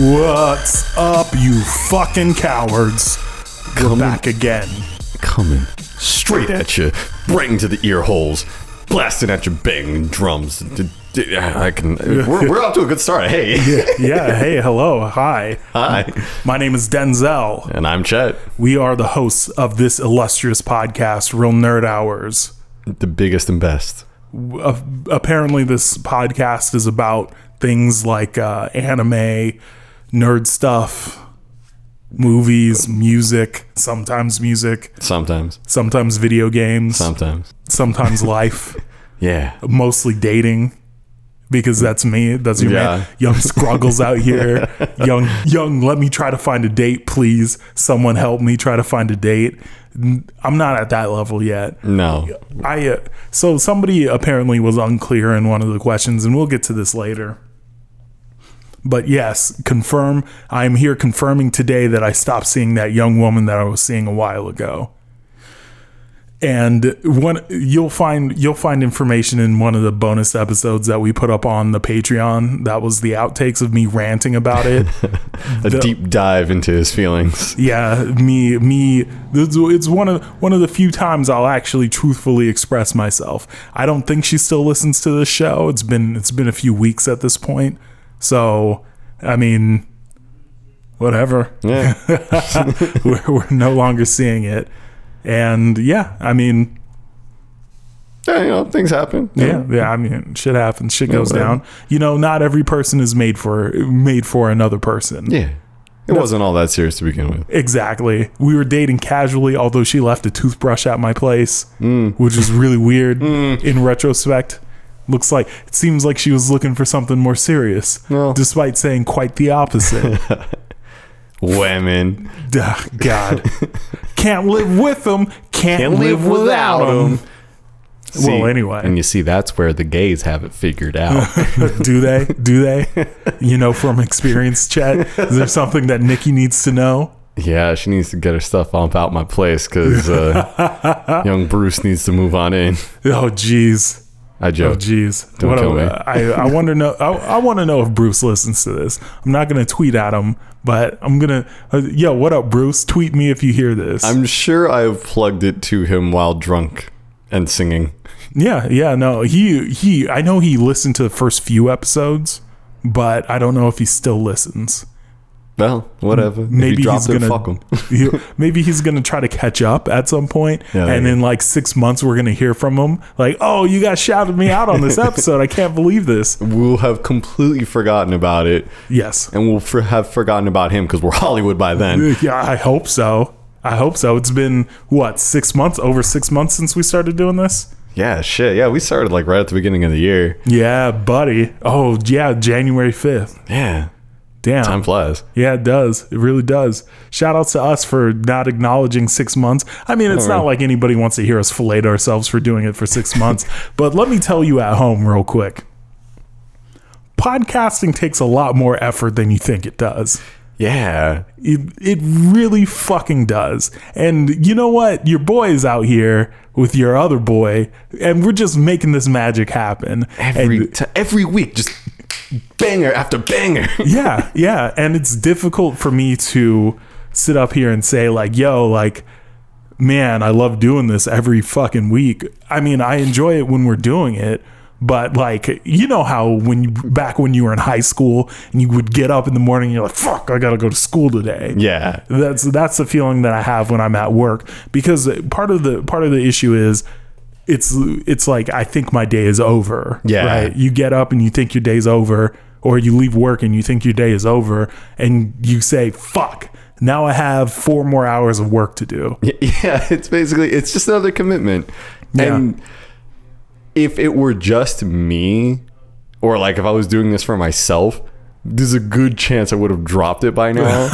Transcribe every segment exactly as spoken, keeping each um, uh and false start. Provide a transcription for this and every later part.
What's up, you fucking cowards? We're back again. Coming straight at you, right into the ear holes, blasting at your banging drums. I can. We're, we're off to a good start. Hey. Yeah. Hey. Hello. Hi. Hi. My name is Denzel. And I'm Chet. We are the hosts of this illustrious podcast, Real Nerd Hours. The biggest and best. Uh, apparently, this podcast is about things like uh, anime, nerd stuff, movies, music, sometimes music. Sometimes. Sometimes video games. Sometimes. Sometimes life. Yeah. Mostly dating. Because that's me. That's your yeah. man. Young Scruggles out here. Young, young, let me try to find a date, please. Someone help me try to find a date. I'm not at that level yet. No. I uh, So somebody apparently was unclear in one of the questions, and we'll get to this later. But yes, confirm. I'm here confirming today that I stopped seeing that young woman that I was seeing a while ago. And one, you'll find you'll find information in one of the bonus episodes that we put up on the Patreon. That was the outtakes of me ranting about it. A the, deep dive into his feelings. Yeah, me me. It's one of one of the few times I'll actually truthfully express myself. I don't think she still listens to this show. It's been it's been a few weeks at this point. So, I mean, whatever. Yeah, we're, we're no longer seeing it. And yeah, I mean, yeah, you know, things happen. Yeah, yeah, yeah I mean, shit happens, shit goes yeah, down. You know, not every person is made for made for another person. Yeah, it That's, wasn't all that serious to begin with. Exactly. We were dating casually, although she left a toothbrush at my place, mm. which is really weird. mm. In retrospect, looks like it seems like she was looking for something more serious, well. despite saying quite the opposite. Women, oh, God, can't live with them. Can't, can't live, live without them. See, well, anyway, and you see, that's where the gays have it figured out. Do they? Do they? You know, from experience, Chet. Is there something that Nikki needs to know? Yeah, she needs to get her stuff off out my place because uh, young Bruce needs to move on in. Oh, jeez. I joke. Oh, jeez. Don't what kill me. I, I want to know. I, I want to know if Bruce listens to this. I'm not going to tweet at him, but I'm going to. Uh, yo, what up, Bruce? Tweet me if you hear this. I'm sure I've plugged it to him while drunk and singing. Yeah, yeah. No, he he. I know he listened to the first few episodes, but I don't know if he still listens. Well, whatever. Maybe he's gonna it, fuck him. he, maybe he's gonna try to catch up at some point, yeah, and yeah. in like six months we're gonna hear from him. Like, oh, you guys shouted me out on this episode. I can't believe this. We'll have completely forgotten about it. Yes, and we'll for- have forgotten about him because we're Hollywood by then. Yeah, I hope so. I hope so. It's been what six months? Over six months since we started doing this. Yeah, shit. Yeah, we started like right at the beginning of the year. Yeah, buddy. Oh, yeah, January fifth. Yeah. Damn. Time flies. Yeah, it does. It really does. Shout outs to us for not acknowledging six months. I mean, it's not like anybody wants to hear us fillet ourselves for doing it for six months. But let me tell you at home real quick. Podcasting takes a lot more effort than you think it does. Yeah. It, it really fucking does. And you know what? Your boy is out here with your other boy, and we're just making this magic happen. Every and, t- every week, just... banger after banger. yeah yeah and it's difficult for me to sit up here and say like, yo, like, man, I love doing this every fucking week. I mean, I enjoy it when we're doing it, but like, you know how when you back when you were in high school and you would get up in the morning and you're like, fuck, I gotta go to school today. Yeah, that's that's the feeling that I have when I'm at work, because part of the part of the issue is It's it's like, I think my day is over. Yeah. Right? You get up and you think your day's over, or you leave work and you think your day is over, and you say, fuck, now I have four more hours of work to do. Yeah, it's basically, it's just another commitment. Yeah. And if it were just me, or like if I was doing this for myself, there's a good chance I would have dropped it by now.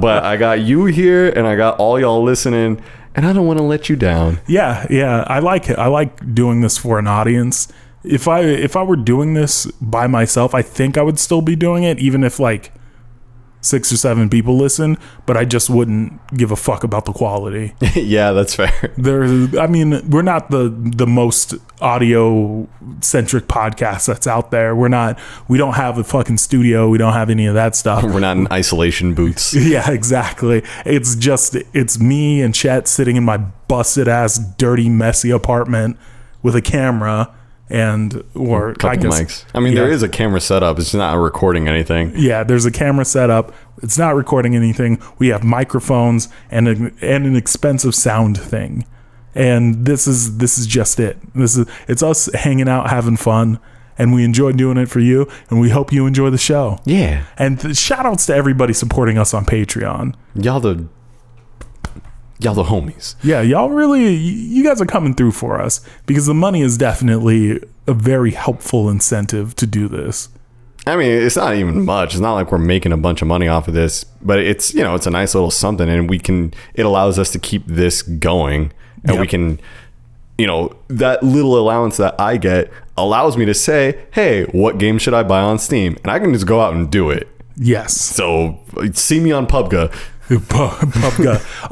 But I got you here, and I got all y'all listening, and I don't want to let you down. Yeah, yeah. I like it. I like doing this for an audience. If I if I were doing this by myself, I think I would still be doing it, even if like six or seven people listen, but I just wouldn't give a fuck about the quality. Yeah, that's fair. There, I mean, we're not the the most audio centric podcast that's out there. We're not. We don't have a fucking studio. We don't have any of that stuff. We're not in isolation booths. Yeah, exactly. It's just it's me and Chet sitting in my busted ass, dirty, messy apartment with a camera. And or I guess mics. I mean, yeah. There is a camera setup. It's not recording anything. Yeah, there's a camera setup. It's not recording anything. We have microphones and a, and an expensive sound thing. And this is this is just it. This is it's us hanging out, having fun, and we enjoy doing it for you. And we hope you enjoy the show. Yeah. And th- shout outs to everybody supporting us on Patreon. Y'all the. Y'all the homies. Yeah, y'all really, you guys are coming through for us because the money is definitely a very helpful incentive to do this. I mean, it's not even much. It's not like we're making a bunch of money off of this, but it's, you know, it's a nice little something, and we can, it allows us to keep this going, and yep. we can, you know, that little allowance that I get allows me to say, hey, what game should I buy on Steam? And I can just go out and do it. Yes. So see me on P U B G.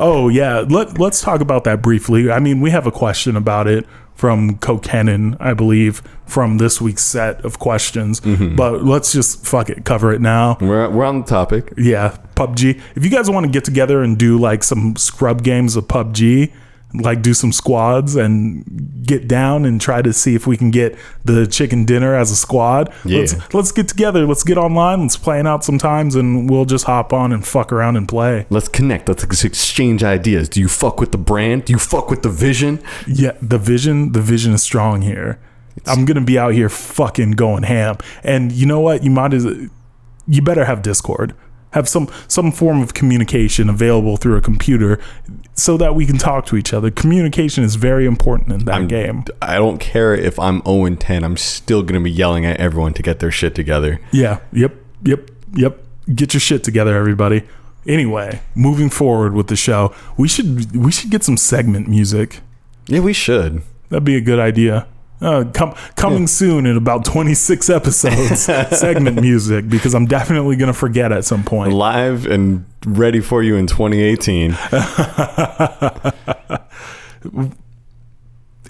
Oh yeah, Let, let's talk about that briefly. I mean, we have a question about it from Cokennen, I believe, from this week's set of questions, mm-hmm. but let's just fuck it, cover it now. We're, we're on the topic. Yeah, P U B G. If you guys want to get together and do like some scrub games of P U B G, like do some squads and get down and try to see if we can get the chicken dinner as a squad. Yeah. Let's, let's get together. Let's get online. Let's plan out sometimes, and we'll just hop on and fuck around and play. Let's connect. Let's exchange ideas. Do you fuck with the brand? Do you fuck with the vision? Yeah, the vision. The vision is strong here. It's- I'm going to be out here fucking going ham. And you know what? You might as you better have Discord. Have some, some form of communication available through a computer so that we can talk to each other. Communication is very important in that I'm, game. I don't care if I'm oh and ten. I'm still going to be yelling at everyone to get their shit together. Yeah. Yep. Yep. Yep. Get your shit together, everybody. Anyway, moving forward with the show, we should we should get some segment music. Yeah, we should. That'd be a good idea. Uh, com- coming yeah. soon in about twenty-six episodes, segment music, because I'm definitely going to forget at some point. Live and ready for you in twenty eighteen.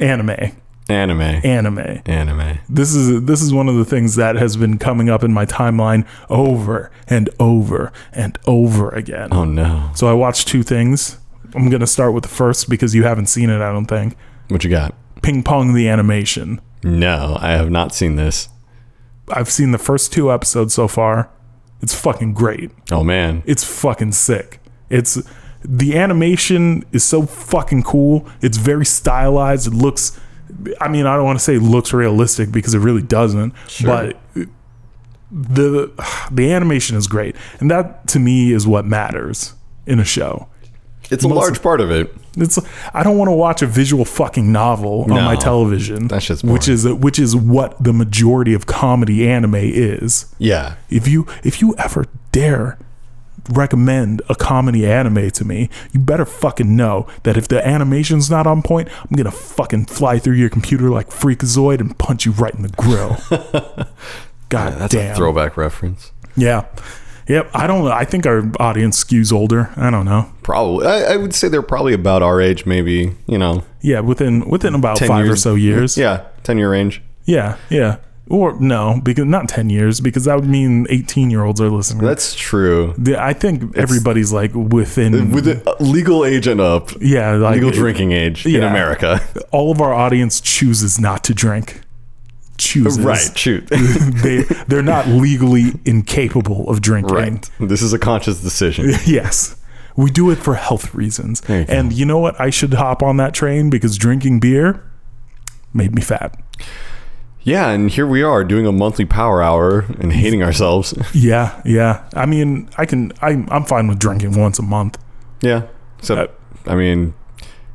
Anime. Anime. Anime. Anime. This is this is one of the things that has been coming up in my timeline over and over and over again. Oh, no. So I watched two things. I'm going to start with the first because you haven't seen it, I don't think. What you got? Ping Pong the animation. No, I have not seen this. I've seen the first two episodes so far. It's fucking great. Oh man, it's fucking sick. It's the animation is so fucking cool. It's very stylized. It looks, I mean, I don't want to say looks realistic because it really doesn't, sure. but it, the the animation is great, and that to me is what matters in a show. It's a Most, large part of it. It's. I don't want to watch a visual fucking novel no, on my television. That's just boring. which is which is what the majority of comedy anime is. Yeah. If you if you ever dare recommend a comedy anime to me, you better fucking know that if the animation's not on point, I'm gonna fucking fly through your computer like Freakazoid and punch you right in the grill. God yeah, that's damn. That's a throwback reference. Yeah. Yep, I don't. I think our audience skews older. I don't know. Probably, I, I would say they're probably about our age, maybe. You know. Yeah, within within about five years, or so years. Yeah, ten year range. Yeah, yeah, or no, because not ten years, because that would mean eighteen year olds are listening. That's true. I think everybody's it's, like within within legal age and up. Yeah, like, legal drinking age yeah, in America. All of our audience chooses not to drink. Chooses right shoot they they're not legally incapable of drinking. Right, this is a conscious decision. Yes, we do it for health reasons. You and go. You know what, I should hop on that train because drinking beer made me fat. Yeah, and here we are doing a monthly power hour and hating ourselves. yeah yeah I mean I can I, I'm fine with drinking once a month. Yeah, except uh, I mean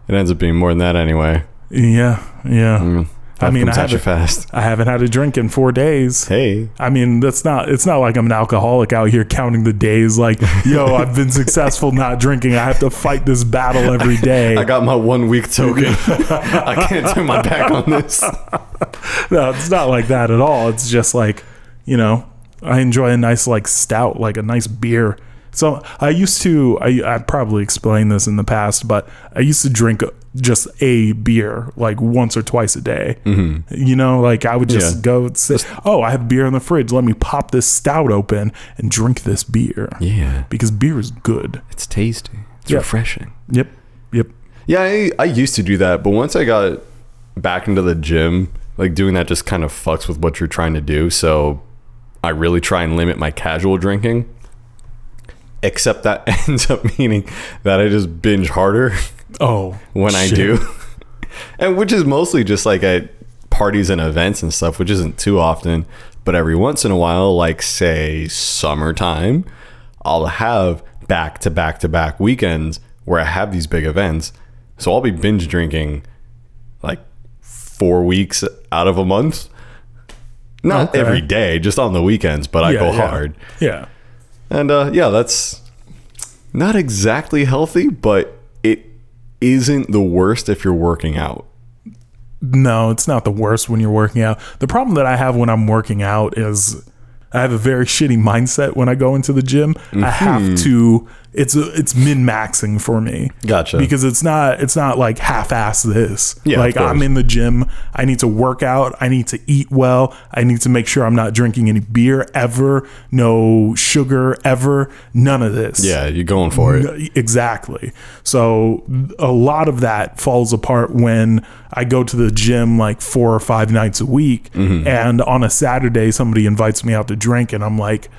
it ends up being more than that anyway. Yeah yeah mm. I mean, I haven't, fast. I haven't had a drink in four days. Hey, I mean, that's not, it's not like I'm an alcoholic out here counting the days like, yo, I've been successful not drinking. I have to fight this battle every day. I got my one week token. I can't turn my back on this. No, it's not like that at all. It's just like, you know, I enjoy a nice like stout, like a nice beer. So I used to, I, I probably explained this in the past, but I used to drink just a beer like once or twice a day. Mm-hmm. You know, like I would just yeah. go say, oh, I have beer in the fridge. Let me pop this stout open and drink this beer. Yeah. Because beer is good. It's tasty. It's yep. refreshing. Yep. Yep. Yeah. I, I used to do that. But once I got back into the gym, like doing that just kind of fucks with what you're trying to do. So I really try and limit my casual drinking. Except that ends up meaning that I just binge harder. Oh, when shit. I do. And which is mostly just like at parties and events and stuff, which isn't too often. But every once in a while, like say summertime, I'll have back to back to back weekends where I have these big events. So I'll be binge drinking like four weeks out of a month. Not okay. every day, just on the weekends, but I yeah, go yeah. hard. Yeah. And uh, yeah, that's not exactly healthy, but it isn't the worst if you're working out. No, it's not the worst when you're working out. The problem that I have when I'm working out is I have a very shitty mindset when I go into the gym. Mm-hmm. I have to, it's it's min-maxing for me. Gotcha. Because it's not it's not like half-ass this. Yeah, like I'm in the gym, I need to work out, I need to eat well, I need to make sure I'm not drinking any beer ever, no sugar ever, none of this. Yeah, you're going for it. Exactly. So a lot of that falls apart when I go to the gym like four or five nights a week, mm-hmm. and on a Saturday somebody invites me out to drink and I'm like,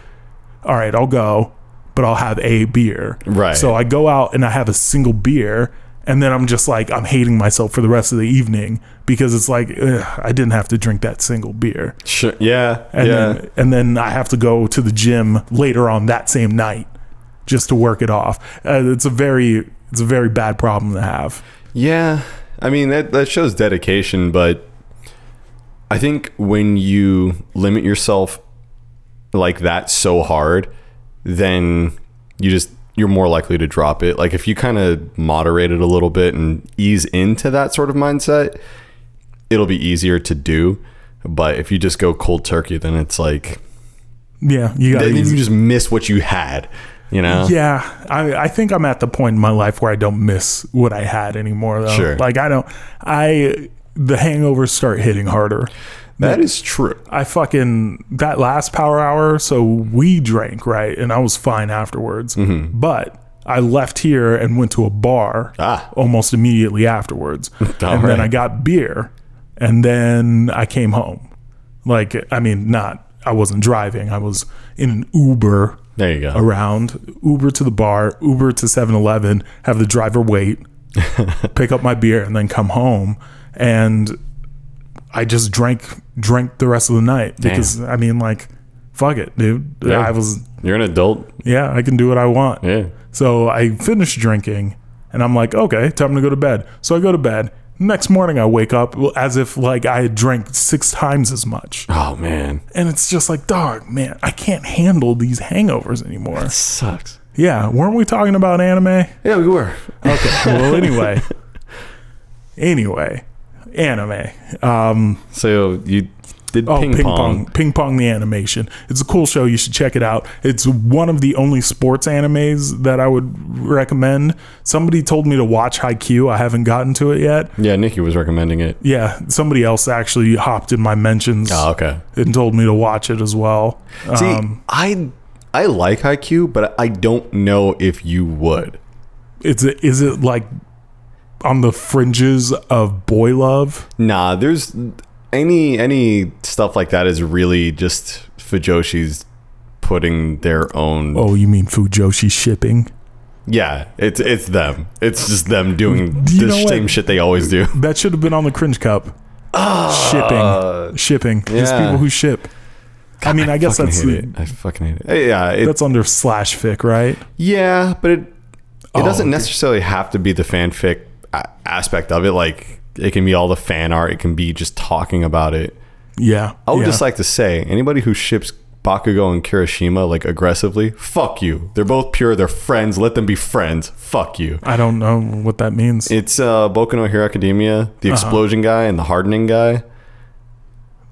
all right, I'll go, but I'll have a beer. Right. So I go out and I have a single beer and then I'm just like, I'm hating myself for the rest of the evening because it's like, ugh, I didn't have to drink that single beer. Sure. Yeah. And, yeah. Then, and then I have to go to the gym later on that same night just to work it off. Uh, it's a very, it's a very bad problem to have. Yeah. I mean, that, that shows dedication, but I think when you limit yourself like that so hard, then you just, you're more likely to drop it. Like if you kind of moderate it a little bit and ease into that sort of mindset, it'll be easier to do. But if you just go cold turkey, then it's like, yeah, you gotta then you just miss what you had, you know? Yeah. I, I think I'm at the point in my life where I don't miss what I had anymore though. Sure. Like I don't, I, the hangovers start hitting harder. That is true. I fucking, that last power hour, so we drank, right? And I was fine afterwards. Mm-hmm. But I left here and went to a bar ah. almost immediately afterwards. and right. Then I got beer. And then I came home. Like, I mean, not, I wasn't driving. I was in an Uber there you go. around, Uber to the bar, Uber to seven eleven, have the driver wait, pick up my beer, and then come home. And I just drank drank the rest of the night because Damn. I mean, like, fuck it, dude. Yeah. I was You're an adult. Yeah, I can do what I want. Yeah. So I finished drinking and I'm like, okay, time to go to bed. So I go to bed. Next morning I wake up as if like I had drank six times as much. Oh man. And it's just like, dog, man, I can't handle these hangovers anymore. That sucks. Yeah. Weren't we talking about anime? Yeah, we were. Okay. Well anyway. Anyway. Anime. Um, so you did oh, ping, ping pong. pong. Ping Pong the animation. It's a cool show. You should check it out. It's one of the only sports animes that I would recommend. Somebody told me to watch Haikyuu. I haven't gotten to it yet. Yeah, Nikki was recommending it. Yeah, somebody else actually hopped in my mentions. Oh, okay. And told me to watch it as well. See, um, I I like Haikyuu, but I don't know if you would. It's a, is it like on the fringes of boy love? Nah, there's any any stuff like that is really just Fujoshi's putting their own. Oh, you mean Fujoshi shipping? Yeah, it's it's them. It's just them doing you the same what? shit they always do. That should have been on the Cringe Cup. Uh, shipping, shipping. Yeah. There's people who ship. God, I mean, I, I guess that's the, I fucking hate it. Yeah, it, that's under slash fic, right? Yeah, but it it oh, doesn't necessarily have to be the fanfic aspect of it. Like it can be all the fan art, it can be just talking about it. Yeah, I would yeah. just like to say anybody who ships Bakugo and Kirishima like aggressively, fuck you. They're both pure, they're friends, let them be friends. Fuck you. I don't know what that means. It's uh Boku no Hero Academia, the uh-huh. explosion guy and the hardening guy.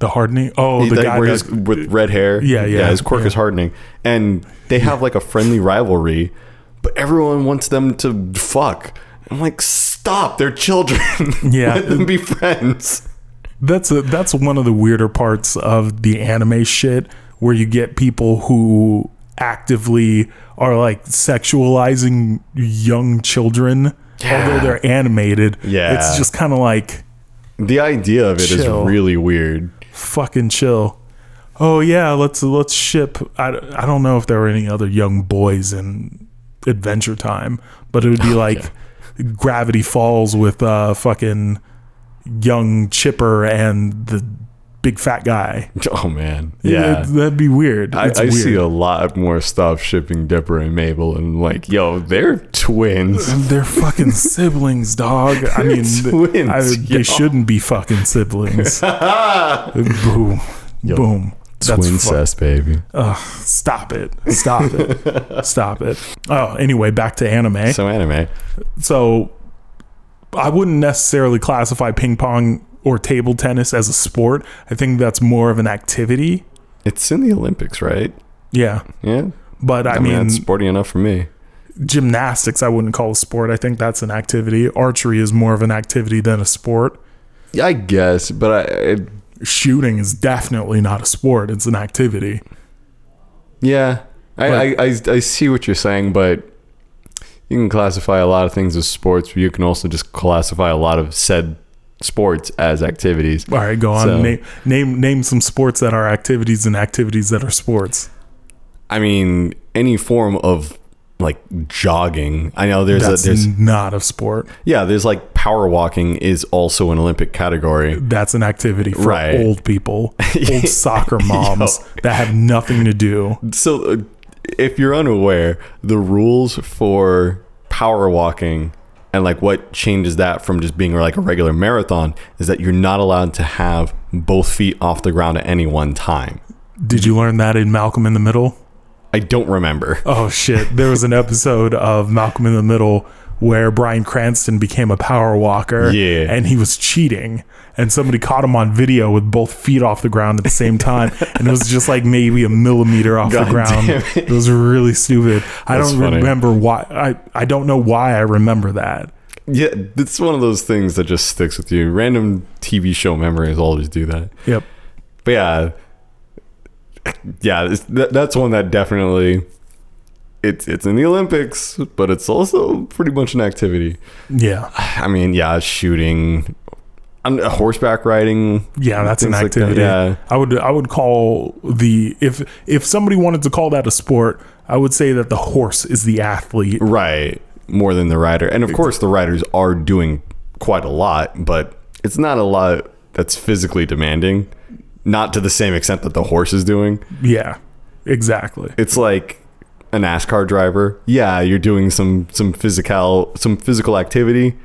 The hardening? Oh, the, the guy that, with red hair. Yeah, yeah. yeah his quirk yeah. is hardening. And they have like a friendly rivalry, but everyone wants them to fuck. I'm like, stop. They're children. Yeah. Let them be friends. That's a, that's one of the weirder parts of the anime shit, where you get people who actively are like sexualizing young children, yeah. although they're animated. Yeah. It's just kind of like... The idea of it chill. is really weird. Fucking chill. Oh yeah, let's let's ship. I, I don't know if there were any other young boys in Adventure Time, but it would be like yeah. Gravity Falls with uh fucking young Chipper and the big fat guy. Oh man, yeah, it, it, that'd be weird. It's I, I weird. see a lot more stuff shipping Dipper and Mabel, and like, yo, they're twins. They're fucking siblings, dog. I mean, twins, I, they shouldn't be fucking siblings. Boom, yo, boom. Twincest, baby. Ugh, stop it! Stop it! Stop it! Oh, anyway, back to anime. So anime. So, I wouldn't necessarily classify ping pong or table tennis as a sport. I think that's more of an activity. It's in the Olympics, right? Yeah. Yeah. But I, I mean, mean that's sporty enough for me. Gymnastics, I wouldn't call a sport. I think that's an activity. Archery is more of an activity than a sport. Yeah, I guess, but I... It, shooting is definitely not a sport. It's an activity. Yeah. I, I, I, I see what you're saying, but you can classify a lot of things as sports, but you can also just classify a lot of said sports as activities. All right, go on. So, name, name name some sports that are activities and activities that are sports. I mean, any form of like jogging. I know there's that's a, there's not a sport. Yeah, there's like power walking is also an Olympic category. That's an activity for right. old people, old soccer moms that have nothing to do. So uh, if you're unaware, the rules for power walking and like what changes that from just being like a regular marathon is that you're not allowed to have both feet off the ground at any one time. Did you learn that in Malcolm in the Middle? I don't remember. Oh shit. There was an episode of Malcolm in the Middle where Bryan Cranston became a power walker yeah. and he was cheating and somebody caught him on video with both feet off the ground at the same time. And it was just like maybe a millimeter off God the ground. It. it was really stupid. That's I don't funny. remember why. I, I don't know why I remember that. Yeah. It's one of those things that just sticks with you. Random T V show memories always do that. Yep. But yeah, yeah, that's one that definitely it's it's in the Olympics, but it's also pretty much an activity. Yeah, I mean, yeah, shooting, horseback riding. Yeah, that's an activity. Like that. Yeah, I would I would call the if if somebody wanted to call that a sport, I would say that the horse is the athlete, right? More than the rider, and of course, the riders are doing quite a lot, but it's not a lot that's physically demanding. Not to the same extent that the horse is doing. Yeah, exactly. It's like a NASCAR driver. Yeah, you're doing some some physical some physical activity,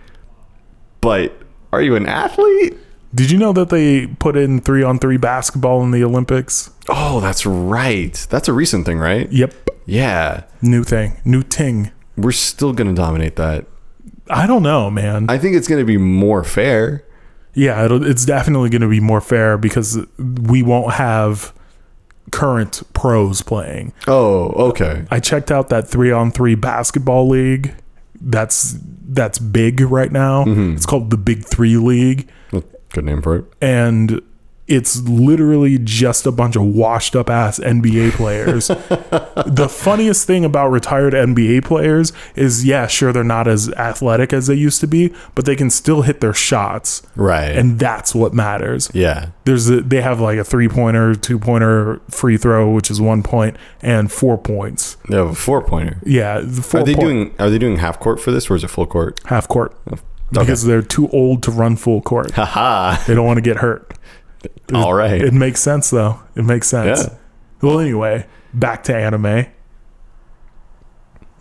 but are you an athlete? Did you know that they put in three on three basketball in the Olympics? Oh, that's right. That's a recent thing, right? Yep. Yeah. New thing. New ting. We're still gonna dominate that. I don't know, man. I think it's gonna be more fair. Yeah, it'll, it's definitely going to be more fair because we won't have current pros playing. Oh, okay. I checked out that three-on-three basketball league. That's that's big right now. Mm-hmm. It's called the Big Three League. Good name for it. And it's literally just a bunch of washed-up ass N B A players. The funniest thing about retired N B A players is, yeah, sure, they're not as athletic as they used to be, but they can still hit their shots. Right. And that's what matters. Yeah. There's a, they have like a three-pointer, two-pointer, free throw, which is one point, and four points. They have a four-pointer. Yeah. The four are they point. doing? Are they doing half court for this, or is it full court? Half court. Okay. Because they're too old to run full court. Ha ha. They don't want to get hurt. All right. It makes sense, though. It makes sense. Yeah. Well, anyway, back to anime.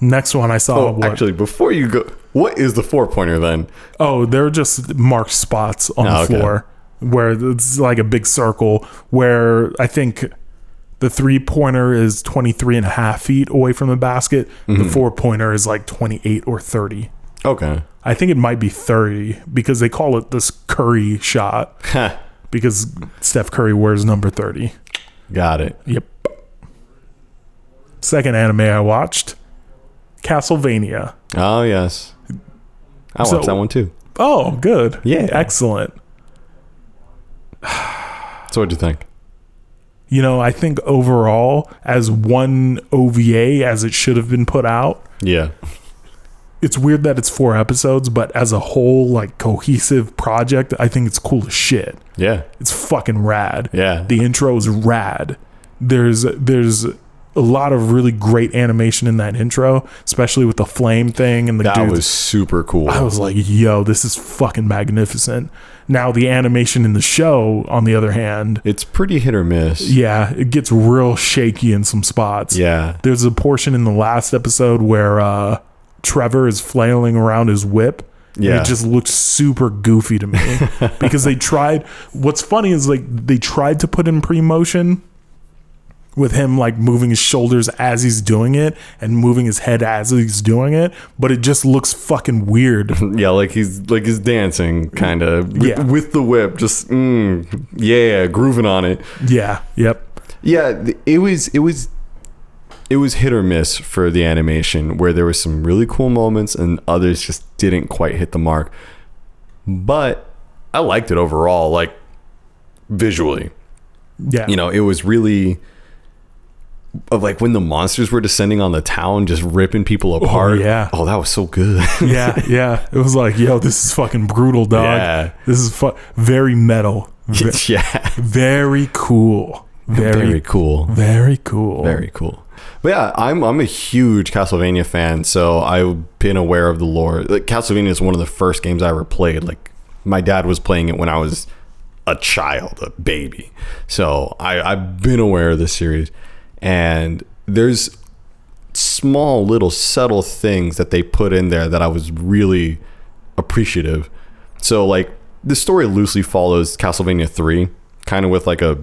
Next one I saw. Oh, what? Actually, before you go, what is the four pointer then? Oh, they're just marked spots on oh, the floor okay. where it's like a big circle where I think the three pointer is twenty-three and a half feet away from the basket. Mm-hmm. The four pointer is like twenty-eight or thirty. Okay. I think it might be thirty because they call it this curry shot. because Steph Curry wears number thirty. Got it. Yep. Second anime I watched, Castlevania. Oh, yes. I watched so, that one too. Oh, good. Yeah. Excellent. So what'd you think? You know, I think overall, as one O V A as it should have been put out. Yeah. It's weird that it's four episodes, but as a whole, like, cohesive project, I think it's cool as shit. Yeah. It's fucking rad. Yeah. The intro is rad. There's there's a lot of really great animation in that intro, especially with the flame thing and the dudes. That was super cool. I was like, yo, this is fucking magnificent. Now the animation in the show, on the other hand, it's pretty hit or miss. Yeah, it gets real shaky in some spots. Yeah. There's a portion in the last episode where uh, Trevor is flailing around his whip. Yeah. And it just looked super goofy to me because they tried. What's funny is, like, they tried to put in pre-motion with him, like, moving his shoulders as he's doing it and moving his head as he's doing it, but it just looks fucking weird. Yeah, like he's like he's dancing, kind of, with, yeah. with the whip, just mm, yeah, grooving on it. Yeah, yep, yeah. It was it was it was hit or miss for the animation, where there were some really cool moments and others just didn't quite hit the mark. But I liked it overall, like, visually. Yeah, you know, it was really. Of like when the monsters were descending on the town, just ripping people apart. Oh, yeah. Oh, that was so good. yeah. Yeah. It was like, yo, this is fucking brutal, dog. Yeah. This is fu- very metal. Ve- yeah. Very cool. Very, very cool. Very cool. Very cool. But yeah, I'm, I'm a huge Castlevania fan. So I've been aware of the lore. Like, Castlevania is one of the first games I ever played. Like, my dad was playing it when I was a child, a baby. So I, I've been aware of this series. And there's small, little, subtle things that they put in there that I was really appreciative. So, like, the story loosely follows Castlevania three, kind of with, like, a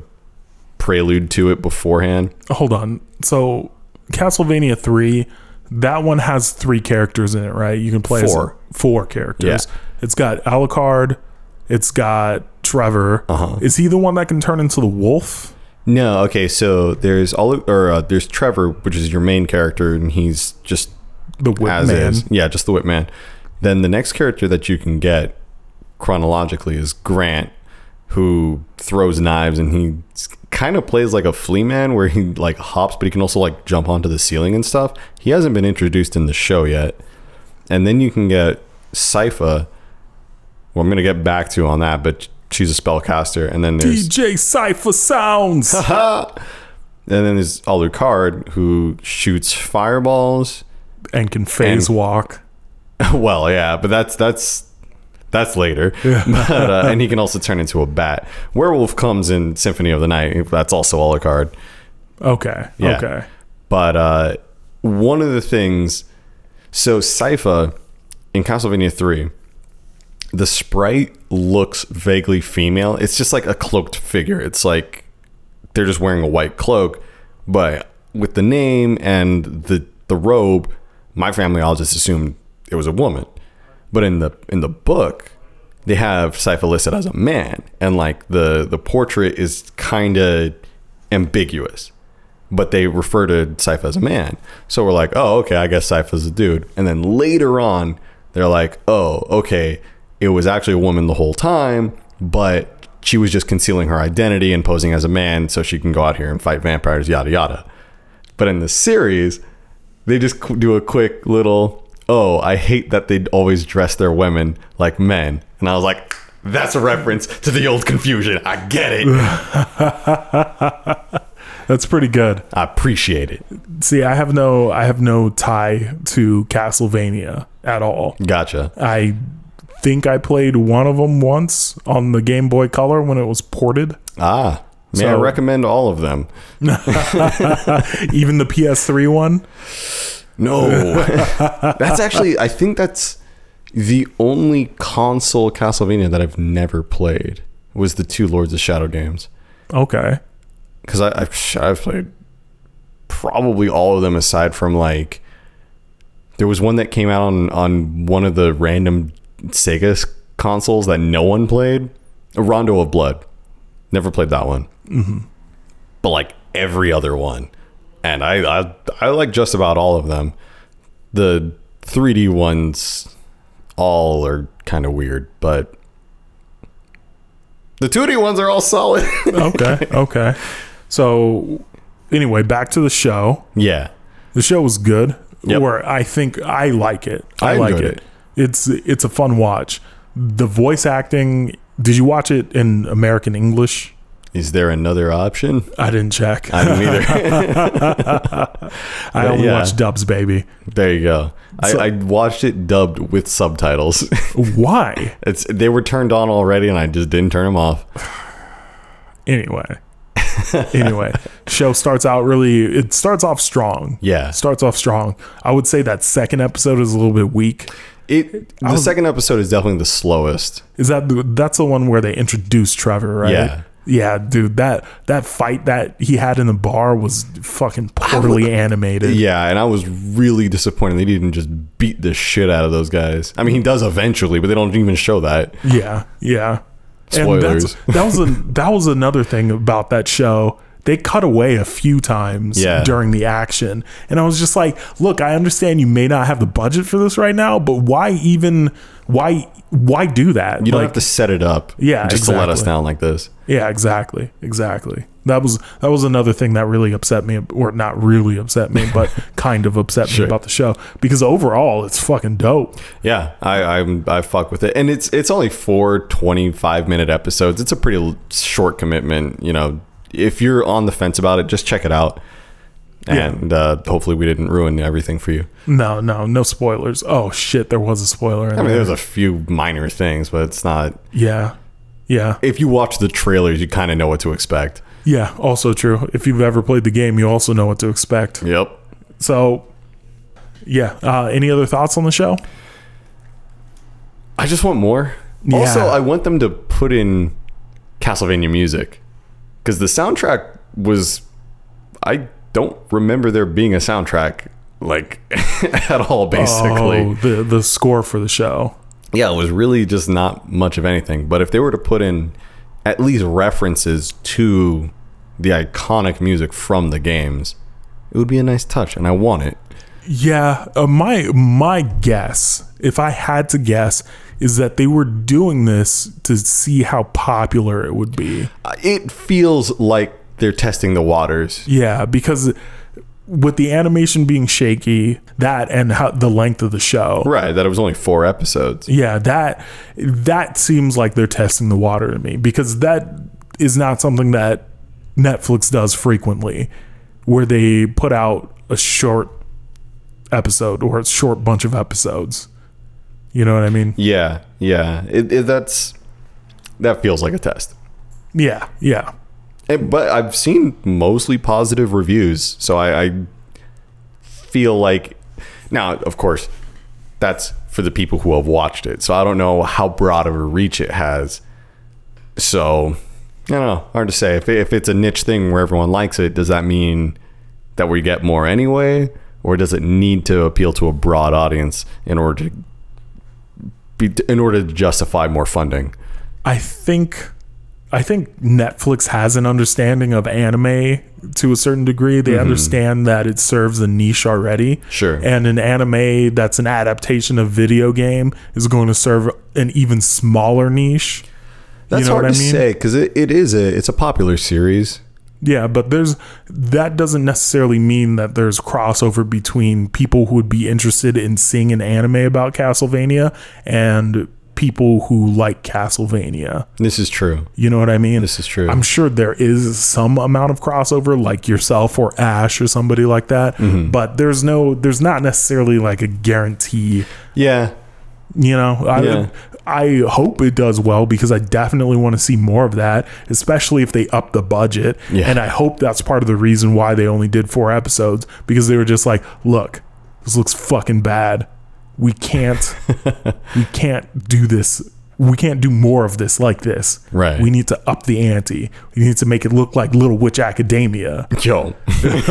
prelude to it beforehand. Hold on. So, Castlevania three, that one has three characters in it, right? You can play four, as four characters. Yeah. It's got Alucard. It's got Trevor. Uh-huh. Is he the one that can turn into the wolf? No, okay, so there's all or uh, there's Trevor, which is your main character, and he's just the whip as man. Is. Yeah, just the whip man. Then the next character that you can get chronologically is Grant, who throws knives, and he kind of plays like a flea man, where he, like, hops, but he can also, like, jump onto the ceiling and stuff. He hasn't been introduced in the show yet. And then you can get Sypha. Well, I'm gonna get back to on that, but. She's a spellcaster, and then there's D J Sypha Sounds. And then there's Alucard, who shoots fireballs and can phase and, walk. Well, yeah, but that's that's that's later. Yeah. But, uh, and he can also turn into a bat. Werewolf comes in Symphony of the Night. That's also Alucard. Okay. Yeah. Okay. But uh, one of the things, so Sypha in Castlevania three. The sprite looks vaguely female. It's just like a cloaked figure. It's like they're just wearing a white cloak, but with the name and the the robe, my family all just assumed it was a woman. But in the in the book, they have Sypha listed as a man, and like the the portrait is kind of ambiguous, but they refer to Sypha as a man. So we're like, oh, okay, I guess Sypha's a dude. And then later on, they're like, oh, okay. It was actually a woman the whole time, but she was just concealing her identity and posing as a man so she can go out here and fight vampires, yada, yada. But in the series, they just do a quick little, oh, I hate that they'd always dress their women like men. And I was like, that's a reference to the old confusion. I get it. That's pretty good. I appreciate it. See, I have no, I have no tie to Castlevania at all. Gotcha. I... think I played one of them once on the Game Boy Color when it was ported. Ah, may so, I recommend all of them? Even the P S three one? No. That's actually, I think that's the only console Castlevania that I've never played was the two Lords of Shadow games. Okay. Because I've, I've played probably all of them aside from, like, there was one that came out on, on one of the random Sega's consoles that no one played. Rondo of Blood. Never played that one. Mm-hmm. But like every other one. And I, I I like just about all of them. The three D ones all are kind of weird, but the two D ones are all solid. Okay, okay. So anyway, back to the show. Yeah. The show was good. Yep. Where I think I like it. I, I like it. it. It's it's a fun watch. The voice acting, did you watch it in American English? Is there another option? I didn't check. I didn't either. I only yeah. watched dubs, baby. There you go. So, I, I watched it dubbed with subtitles. Why? It's they were turned on already, and I just didn't turn them off. Anyway. Anyway, show starts out really, it starts off strong. Yeah. Starts off strong. I would say that second episode is a little bit weak. It the was, second episode is definitely the slowest. Is that that's the one where they introduced Trevor, right? Yeah. Yeah, dude, that that fight that he had in the bar was fucking poorly animated. Yeah, and I was really disappointed they didn't just beat the shit out of those guys. I mean, he does eventually, but they don't even show that. Yeah, yeah. Spoilers. And that was a, that was another thing about that show. They cut away a few times yeah. during the action, and I was just like, "Look, I understand you may not have the budget for this right now, but why even why why do that? You like, don't have to set it up, yeah, just exactly. to let us down like this." Yeah, exactly, exactly. That was that was another thing that really upset me, or not really upset me, but kind of upset sure. me about the show, because overall it's fucking dope. Yeah, I I'm, I fuck with it, and it's it's only four twenty-five minute episodes. It's a pretty short commitment, you know. If you're on the fence about it, just check it out. And yeah. uh, hopefully we didn't ruin everything for you. No, no, no spoilers. Oh, shit, there was a spoiler. In I mean, there. There's a few minor things, but it's not... Yeah, yeah. If you watch the trailers, you kind of know what to expect. Yeah, also true. If you've ever played the game, you also know what to expect. Yep. So, yeah. Uh, any other thoughts on the show? I just want more. Yeah. Also, I want them to put in Castlevania music. Because the soundtrack was... I don't remember there being a soundtrack, like, at all, basically. Oh, the, the score for the show. Yeah, it was really just not much of anything. But if they were to put in at least references to the iconic music from the games, it would be a nice touch, and I want it. Yeah, uh, my my guess, if I had to guess... is that they were doing this to see how popular it would be. It feels like they're testing the waters. Yeah, because with the animation being shaky, that and how the length of the show. Right, that it was only four episodes. Yeah, that that seems like they're testing the water to me, because that is not something that Netflix does frequently, where they put out a short episode or a short bunch of episodes. You know what I mean? Yeah, yeah. It, it, that's that feels like a test. Yeah, yeah. And, but I've seen mostly positive reviews, so I, I feel like... Now, of course, that's for the people who have watched it, so I don't know how broad of a reach it has. So, I don't know. Hard to say. If, if it's a niche thing where everyone likes it, does that mean that we get more anyway? Or does it need to appeal to a broad audience in order to... in order to justify more funding? I think I think Netflix has an understanding of anime to a certain degree. They mm-hmm. understand that it serves a niche already. Sure. And an anime that's an adaptation of video game is going to serve an even smaller niche. That's you know hard what I to mean? Say because it, it is a it's a popular series. Yeah, but there's that doesn't necessarily mean that there's crossover between people who would be interested in seeing an anime about Castlevania and people who like Castlevania. This is true. You know what I mean? This is true. I'm sure there is some amount of crossover, like yourself or Ash or somebody like that. Mm-hmm. But there's no, there's not necessarily like a guarantee. Yeah. You know, I, yeah. I hope it does well, because I definitely want to see more of that, especially if they up the budget. Yeah. And I hope that's part of the reason why they only did four episodes, because they were just like, look, this looks fucking bad. We can't, we can't do this. We can't do more of this like this. Right. We need to up the ante. We need to make it look like Little Witch Academia. Yo. It's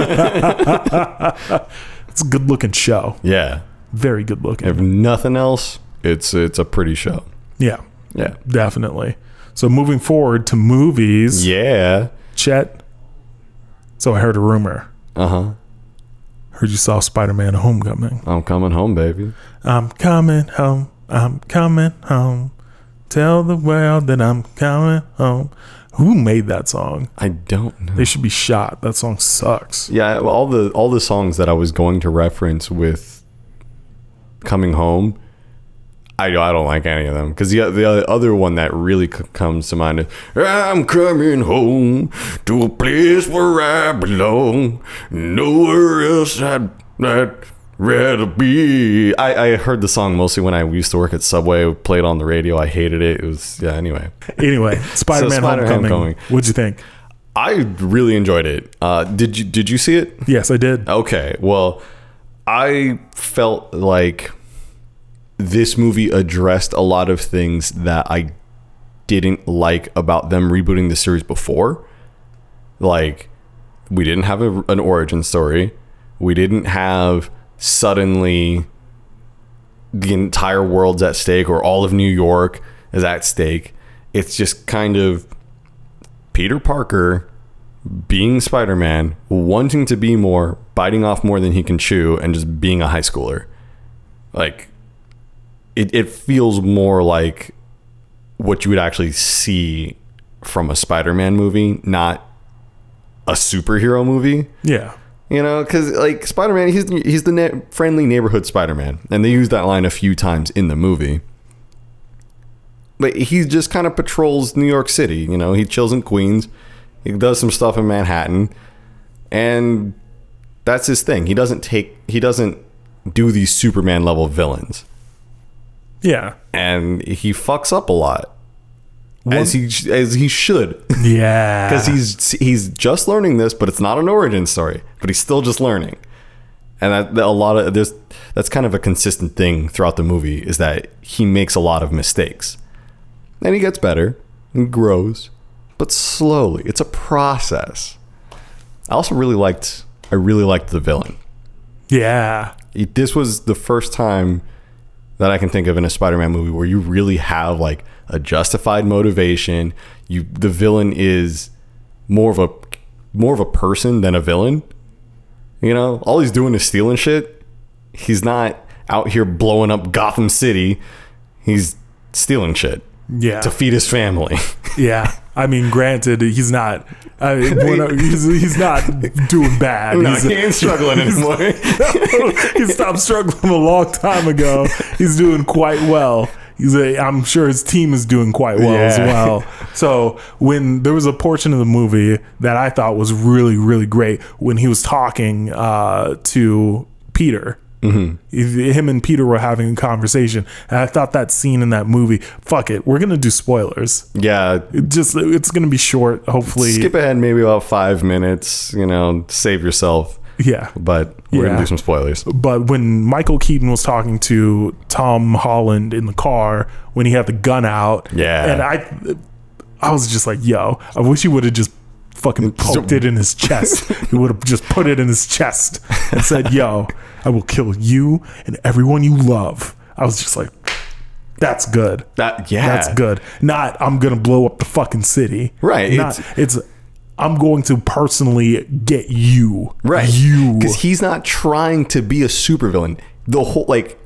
a good looking show. Yeah. Very good looking. If nothing else, it's it's a pretty show. Yeah, yeah, definitely. So moving forward to movies. Yeah. Chet. So I heard a rumor. Uh-huh. Heard you saw Spider-Man Homecoming. I'm coming home, baby. I'm coming home. I'm coming home. Tell the world that I'm coming home. Who made that song? I don't know. They should be shot. That song sucks. Yeah, all the all the songs that I was going to reference with Coming Home, I, I don't like any of them. Because the, the other one that really c- comes to mind is, I'm coming home to a place where I belong. Nowhere else I'd, I'd rather be. I, I heard the song mostly when I used to work at Subway. It played on the radio. I hated it. It was, yeah, anyway. Anyway, Spider-Man so Spider Homecoming. Homecoming. What'd you think? I really enjoyed it. Uh, did you Did you see it? Yes, I did. Okay, well, I felt like this movie addressed a lot of things that I didn't like about them rebooting the series before. Like, we didn't have a, an origin story. We didn't have suddenly the entire world's at stake, or all of New York is at stake. It's just kind of Peter Parker being Spider-Man, wanting to be more, biting off more than he can chew, and just being a high schooler. Like, It it feels more like what you would actually see from a Spider-Man movie, not a superhero movie. Yeah. You know, because like Spider-Man, he's, he's the na- friendly neighborhood Spider-Man. And they use that line a few times in the movie. But he just kind of patrols New York City. You know, he chills in Queens. He does some stuff in Manhattan. And that's his thing. He doesn't take, he doesn't do these Superman level villains. Yeah. And he fucks up a lot. What? As he as he should. Yeah. Because he's he's just learning this, but it's not an origin story. But he's still just learning. And that, that a lot of there's that's kind of a consistent thing throughout the movie, is that he makes a lot of mistakes. And he gets better and grows, but slowly. It's a process. I also really liked I really liked the villain. Yeah. It, this was the first time that I can think of in a Spider-Man movie where you really have like a justified motivation. You the villain is more of a more of a person than a villain. You know, all he's doing is stealing shit. He's not out here blowing up Gotham City. He's stealing shit. Yeah. To feed his family. Yeah. I mean, granted, he's not I mean, not he's, he's not doing bad. No, he's, he ain't struggling anymore. No, he stopped struggling a long time ago. He's doing quite well. He's a, I'm sure his team is doing quite well, yeah, as well. So when there was a portion of the movie that I thought was really, really great, when he was talking uh, to Peter. Mm-hmm. Him and Peter were having a conversation, and I thought that scene in that movie, fuck it, we're gonna do spoilers. Yeah, it just it's gonna be short. Hopefully skip ahead maybe about five minutes, you know, save yourself. Yeah, but we're yeah. gonna do some spoilers. But when Michael Keaton was talking to Tom Holland in the car when he had the gun out, yeah, and I I was just like, yo, I wish he would have just fucking poked it in his chest. He would have just put it in his chest and said, yo, I will kill you and everyone you love. I was just like, that's good. That yeah, that's good. Not I'm gonna blow up the fucking city. Right. Not, it's, it's I'm going to personally get you. Right. You. Because he's not trying to be a supervillain. The whole like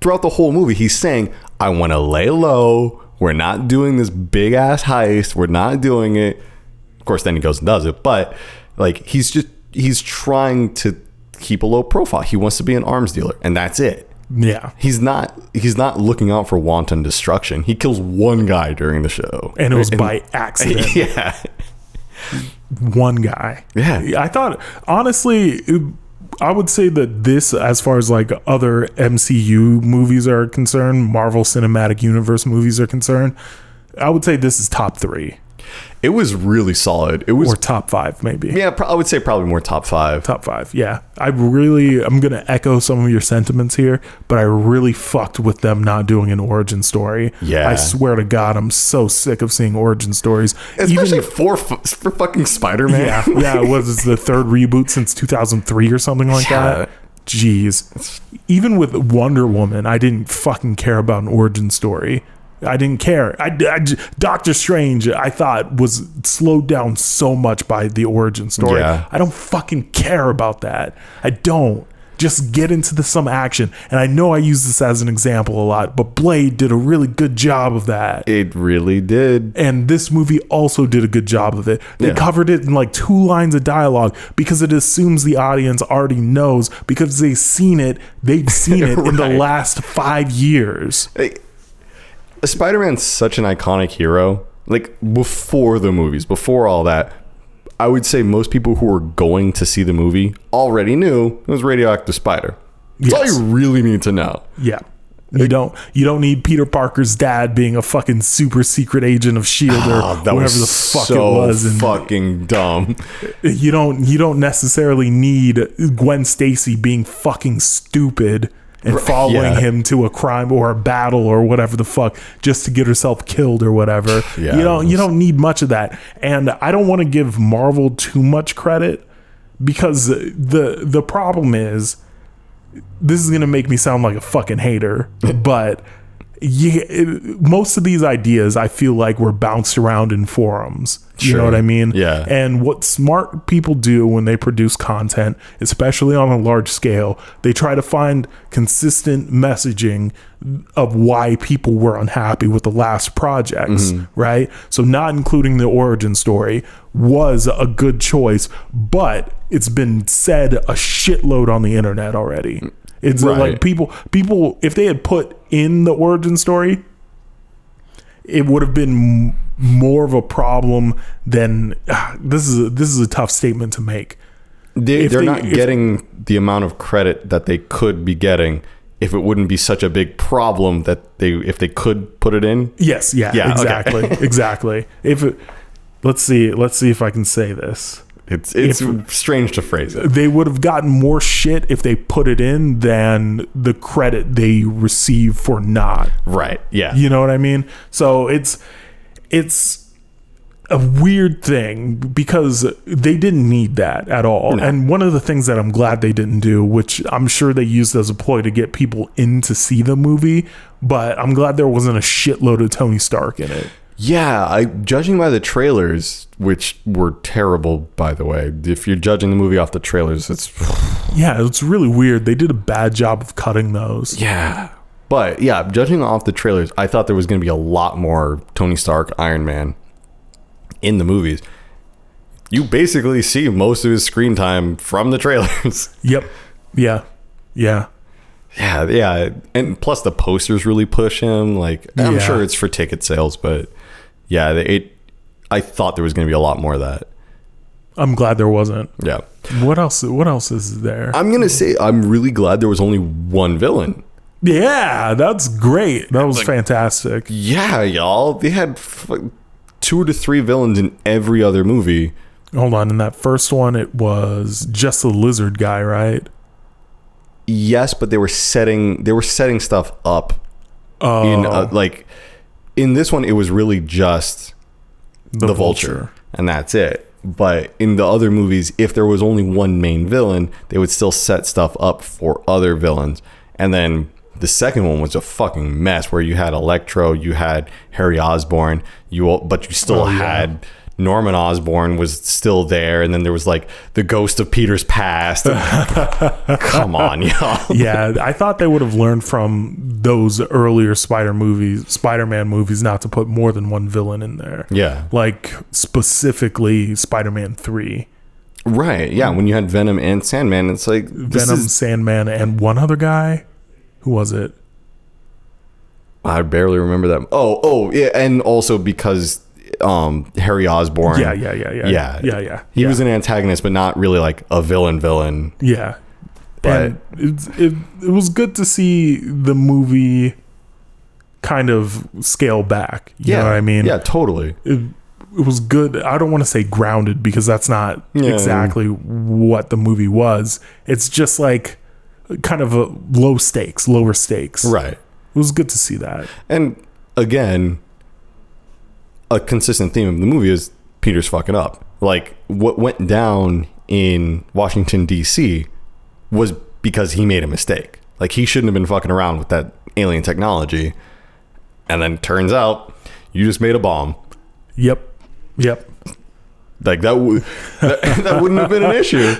throughout the whole movie, he's saying, I want to lay low. We're not doing this big ass heist. We're not doing it. Of course, then he goes and does it, but like he's just he's trying to keep a low profile. He wants to be an arms dealer, and that's it. Yeah, he's not he's not looking out for wanton destruction. He kills one guy during the show, and it was and, by accident. Yeah, one guy. Yeah, I thought honestly, I would say that this, as far as like other M C U movies are concerned, Marvel Cinematic Universe movies are concerned, I would say this is top three. It was really solid. It was or top five, maybe. Yeah, I would say probably more top five. Top five, yeah. I really, I'm gonna echo some of your sentiments here, but I really fucked with them not doing an origin story. Yeah, I swear to God, I'm so sick of seeing origin stories, especially Even, for for fucking Spider-Man. Yeah, yeah. It was the third reboot since two thousand three or something like yeah. that. Jeez. Even with Wonder Woman, I didn't fucking care about an origin story. I didn't care. I, I, Doctor Strange, I thought, was slowed down so much by the origin story. Yeah. I don't fucking care about that. I don't. Just get into the, some action. And I know I use this as an example a lot, but Blade did a really good job of that. It really did. And this movie also did a good job of it. They yeah. covered it in like two lines of dialogue because it assumes the audience already knows because they've seen it. They've seen it right. in the last five years. Hey, Spider-Man's such an iconic hero. Like before the movies, before all that, I would say most people who were going to see the movie already knew it was Radioactive Spider. That's yes. all you really need to know. Yeah. You don't you don't need Peter Parker's dad being a fucking super secret agent of S H I E L D or oh, whatever the fuck so it was. And fucking dumb. You don't you don't necessarily need Gwen Stacy being fucking stupid and following yeah. him to a crime or a battle or whatever the fuck just to get herself killed or whatever. Yeah, you don't you don't need much of that. And I don't want to give Marvel too much credit because the the problem is, this is going to make me sound like a fucking hater, but yeah, it, most of these ideas I feel like were bounced around in forums. Sure. You know what I mean? Yeah. And what smart people do when they produce content, especially on a large scale, they try to find consistent messaging of why people were unhappy with the last projects, mm-hmm. right? So not including the origin story was a good choice, but it's been said a shitload on the internet already. It's right. like people, people, if they had put in the origin story, it would have been more of a problem than uh, this is a, this is a tough statement to make. They, they're they, not if, getting the amount of credit that they could be getting if it wouldn't be such a big problem that they if they could put it in. Yes, yeah, yeah exactly, okay. exactly. If it, let's see, let's see if I can say this. It's it's if, strange to phrase it. They would have gotten more shit if they put it in than the credit they receive for not. Right. Yeah. You know what I mean? So it's it's a weird thing because they didn't need that at all. No. And one of the things that I'm glad they didn't do, which I'm sure they used as a ploy to get people in to see the movie, but I'm glad there wasn't a shitload of Tony Stark in it. Yeah, I judging by the trailers, which were terrible, by the way. If you're judging the movie off the trailers, it's... yeah, it's really weird. They did a bad job of cutting those. Yeah. But, yeah, judging off the trailers, I thought there was going to be a lot more Tony Stark, Iron Man in the movies. You basically see most of his screen time from the trailers. Yep. Yeah. Yeah. Yeah, yeah. And plus the posters really push him. Like, I'm yeah. sure it's for ticket sales, but... yeah, it. I thought there was going to be a lot more of that. I'm glad there wasn't. Yeah. What else? What else is there? I'm gonna say I'm really glad there was only one villain. Yeah, that's great. That was like, fantastic. Yeah, y'all. They had f- two to three villains in every other movie. Hold on. In that first one, it was just the lizard guy, right? Yes, but they were setting. They were setting stuff up. Oh. In uh, like. In this one, it was really just the, the vulture. vulture, and that's it. But in the other movies, if there was only one main villain, they would still set stuff up for other villains. And then the second one was a fucking mess where you had Electro, you had Harry Osborn, you all, but you still oh, had... yeah. Norman Osborn was still there, and then there was like the ghost of Peter's past. Come on, y'all. Yeah, I thought they would have learned from those earlier Spider movies, Spider-Man movies, not to put more than one villain in there. Yeah. Like specifically Spider-Man three. Right, yeah, when you had Venom and Sandman, it's like... this Venom, is- Sandman, and one other guy? Who was it? I barely remember that. Oh, oh, yeah, and also because... Um, Harry Osborn. Yeah, yeah, yeah, yeah, yeah, yeah, yeah. He yeah. was an antagonist, but not really like a villain, villain. Yeah, but and it, it it was good to see the movie kind of scale back. You yeah, know what I mean, yeah, totally. It, it was good. I don't want to say grounded because that's not yeah. exactly what the movie was. It's just like kind of a low stakes, lower stakes. Right. It was good to see that. And again, a consistent theme of the movie is Peter's fucking up. Like what went down in Washington D C was because he made a mistake. Like he shouldn't have been fucking around with that alien technology. and then turns out you just made a bomb. Yep. Yep. Like that, w- that, that wouldn't have been an issue.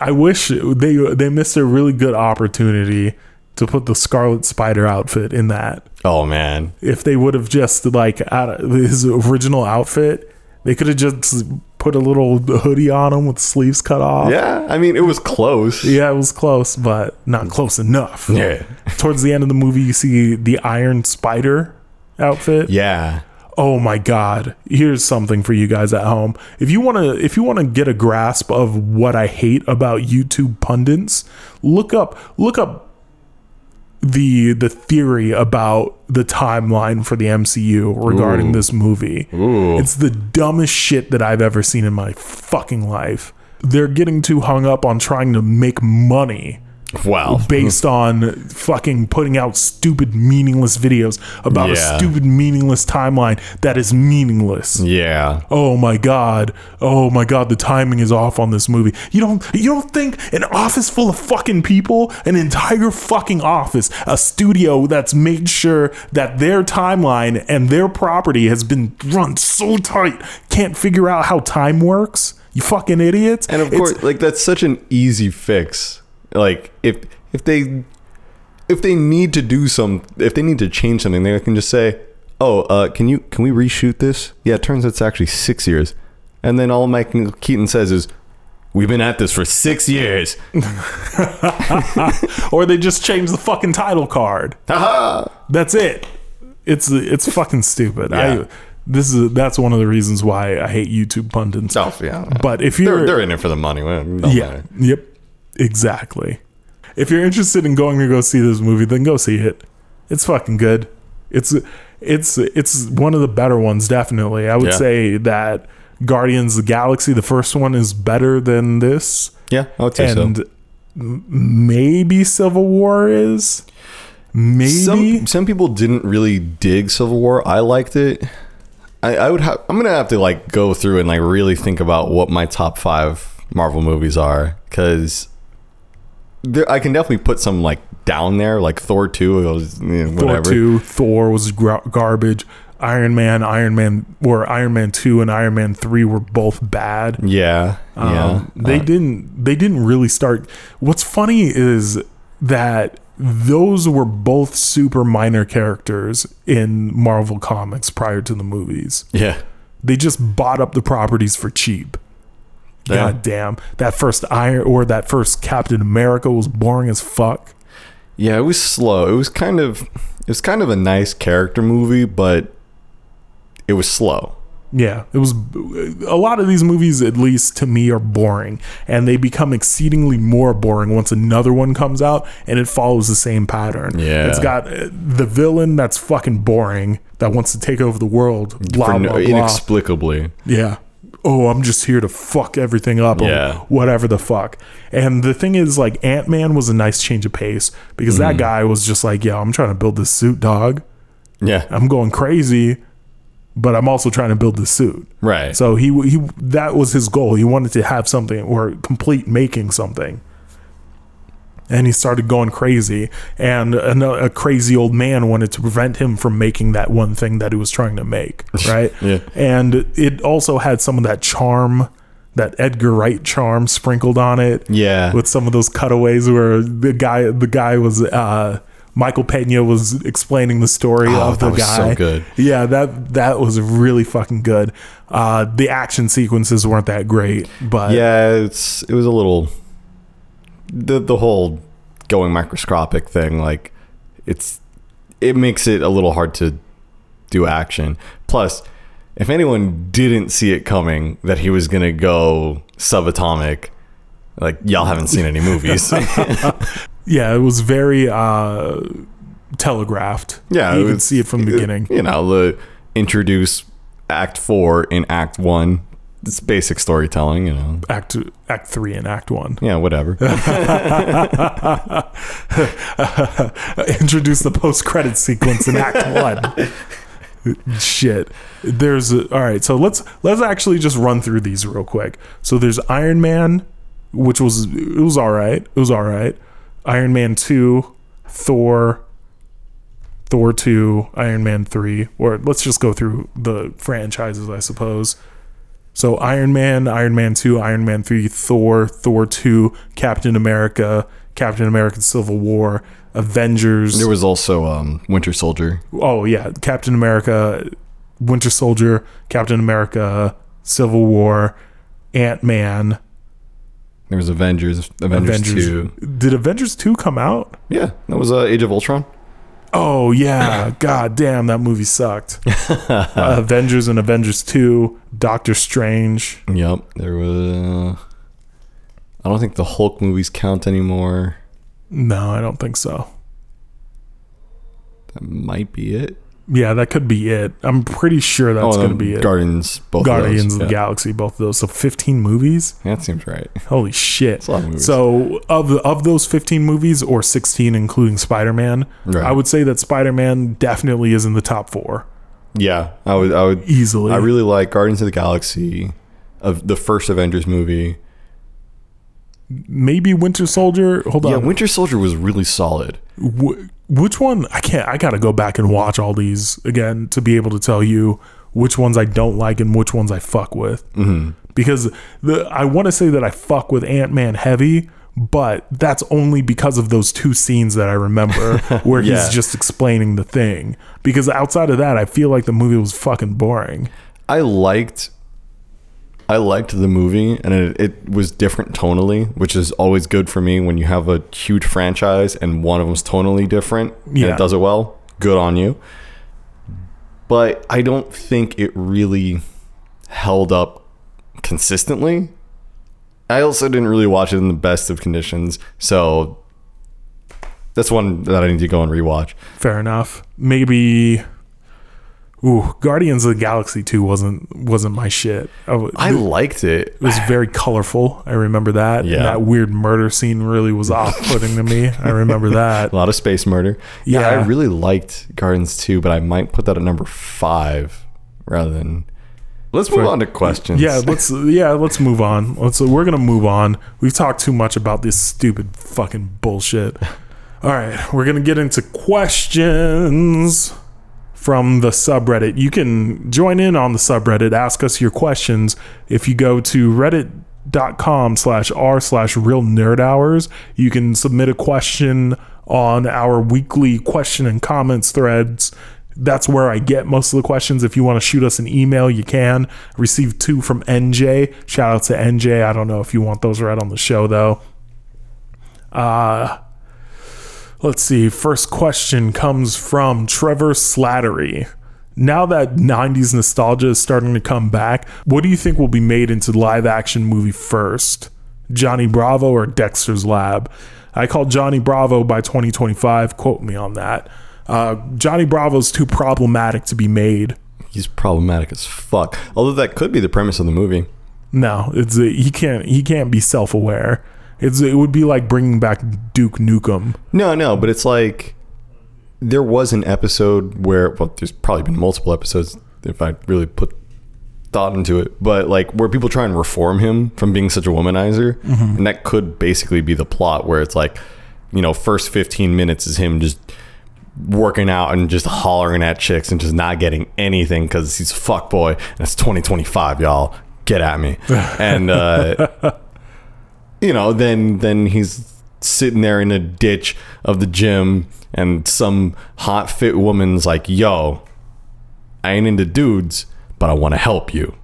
I wish they they missed a really good opportunity to put the Scarlet Spider outfit in that. Oh man! If they would have just like out of his original outfit, they could have just put a little hoodie on him with sleeves cut off. Yeah, I mean it was close. Yeah, it was close, but not close enough. Yeah. Towards the end of the movie, you see the Iron Spider outfit. Yeah. Oh my God. Here's something for you guys at home. If you want to if you want to get a grasp of what I hate about YouTube pundits, look up look up the the theory about the timeline for the M C U regarding Ooh. This movie. Ooh. It's the dumbest shit that I've ever seen in my fucking life. They're getting too hung up on trying to make money. Wow. Based on fucking putting out stupid, meaningless videos about yeah. a stupid, meaningless timeline that is meaningless. Yeah. Oh my God. Oh my God. The timing is off on this movie. You don't. You don't think an office full of fucking people, an entire fucking office, a studio that's made sure that their timeline and their property has been run so tight, can't figure out how time works? You fucking idiots. And of it's, course, like that's such an easy fix. Like if if they if they need to do some if they need to change something, they can just say, oh uh can you can we reshoot this? Yeah, it turns out it's actually six years, and then all Michael Keaton says is, we've been at this for six years. Or they just change the fucking title card. That's it. It's it's fucking stupid. Yeah. I, This is that's one of the reasons why I hate YouTube pundits. Oh yeah, but if you're they're, they're in it for the money. Yeah. Matter. Yep. Exactly. If you're interested in going to go see this movie, then go see it. It's fucking good. It's it's it's one of the better ones, definitely. I would yeah. say that Guardians of the Galaxy, the first one, is better than this. Yeah, I would say and so. And maybe Civil War is. Maybe some, some people didn't really dig Civil War. I liked it. I, I would. Ha- I'm gonna have to like go through and like really think about what my top five Marvel movies are, because. There, I can definitely put some like down there, like Thor two, it was, you know, whatever. Thor two, Thor was gra- garbage. Iron Man, Iron Man, or Iron Man two and Iron Man three were both bad. Yeah, um, yeah. They uh, didn't. They didn't really start. What's funny is that those were both super minor characters in Marvel Comics prior to the movies. Yeah, they just bought up the properties for cheap. God damn. That first Iron or that first Captain America was boring as fuck. Yeah, it was slow. It was kind of it was kind of a nice character movie, but it was slow. Yeah, it was a lot of these movies, at least to me, are boring, and they become exceedingly more boring once another one comes out and it follows the same pattern. Yeah, it's got the villain that's fucking boring that wants to take over the world. Blah, no, blah, blah. Inexplicably. Yeah. Oh, I'm just here to fuck everything up, or yeah. whatever the fuck. And the thing is, like, Ant-Man was a nice change of pace, because mm-hmm. that guy was just like, yo, I'm trying to build this suit, dog. Yeah. I'm going crazy, but I'm also trying to build this suit. Right. So he he that was his goal. He wanted to have something or complete making something. And he started going crazy, and a, a crazy old man wanted to prevent him from making that one thing that he was trying to make, right? Yeah. And it also had some of that charm, that Edgar Wright charm sprinkled on it. Yeah. With some of those cutaways where the guy, the guy was uh, Michael Pena was explaining the story oh, of the that was guy. So good. Yeah, that that was really fucking good. Uh, the action sequences weren't that great, but yeah, it's it was a little. The the whole going microscopic thing, like it's it makes it a little hard to do action. Plus, if anyone didn't see it coming that he was gonna go subatomic, like y'all haven't seen any movies. Yeah, it was very uh, telegraphed. Yeah, you could see it from the it, beginning. You know, introduce Act Four in Act One. It's basic storytelling, you know. Act Act three and Act one. Yeah, whatever. Introduce the post-credit sequence in Act one. Shit. There's a, all right. So let's let's actually just run through these real quick. So there's Iron Man, which was it was all right. It was all right. Iron Man two, Thor, Thor two, Iron Man three, or let's just go through the franchises, I suppose. So Iron Man, Iron Man two, Iron Man three, Thor, Thor two, Captain America, Captain America Civil War, Avengers. There was also um, Winter Soldier. Oh, yeah. Captain America, Winter Soldier, Captain America, Civil War, Ant-Man. There was Avengers, Avengers, Avengers two. Did Avengers two come out? Yeah. That was uh, Age of Ultron. Oh, yeah. God damn, that movie sucked. uh, Avengers and Avengers two, Doctor Strange. Yep. There was... Uh, I don't think the Hulk movies count anymore. No, I don't think so. That might be it. Yeah, that could be it. I'm pretty sure that's oh, going to be it. Guardians, both Guardians of, those, of yeah. the Galaxy, both of those. So fifteen movies? That seems right. Holy shit. That's a lot of movies. So of, of those fifteen movies, or sixteen including Spider-Man, right. I would say that Spider-Man definitely is in the top four. Yeah, I would, I would easily. I really like Guardians of the Galaxy, of the first Avengers movie. Maybe Winter Soldier. Hold on. Yeah, Winter Soldier was really solid. W- which one? I can't. I gotta go back and watch all these again to be able to tell you which ones I don't like and which ones I fuck with. Mm-hmm. Because the I want to say that I fuck with Ant-Man heavy, but that's only because of those two scenes that I remember where yeah. he's just explaining the thing. Because outside of that, I feel like the movie was fucking boring. I liked. I liked the movie, and it, it was different tonally, which is always good for me when you have a huge franchise and one of them's tonally different yeah. and it does it well. Good on you. But I don't think it really held up consistently. I also didn't really watch it in the best of conditions, so that's one that I need to go and rewatch. Fair enough. Maybe... Ooh, Guardians of the Galaxy two wasn't wasn't my shit. I, I liked it. It was very colorful. I remember that. Yeah. And that weird murder scene really was off-putting to me. I remember that. A lot of space murder. Yeah. yeah, I really liked Guardians two, but I might put that at number five rather than... Let's move For, on to questions. Yeah, let's yeah, let's move on. Let's we're going to move on. We've talked too much about this stupid fucking bullshit. All right, we're going to get into questions. From the subreddit. You can join in on the subreddit. Ask us your questions. If you go to reddit.com slash r slash real nerd hours, you can submit a question on our weekly question and comments threads. That's where I get most of the questions. If you want to shoot us an email, you can. Receive two from N J. Shout out to N J. I don't know if you want those right on the show, though. Uh... Let's see. First question comes from Trevor Slattery. Now that nineties nostalgia is starting to come back, what do you think will be made into live action movie first? Johnny Bravo or Dexter's Lab? I call Johnny Bravo by twenty twenty-five. Quote me on that. Uh, Johnny Bravo's too problematic to be made. He's problematic as fuck. Although that could be the premise of the movie. No, it's a, he can't. He can't be self-aware. It's, it would be like bringing back Duke Nukem. No, no, but it's like there was an episode where, well, there's probably been multiple episodes if I really put thought into it, but like where people try and reform him from being such a womanizer. Mm-hmm. And that could basically be the plot where it's like, you know, first fifteen minutes is him just working out and just hollering at chicks and just not getting anything because he's a fuckboy. And it's twenty twenty-five, y'all. Get at me. And, uh, you know, then then he's sitting there in a ditch of the gym and some hot fit woman's like, yo, I ain't into dudes, but I want to help you.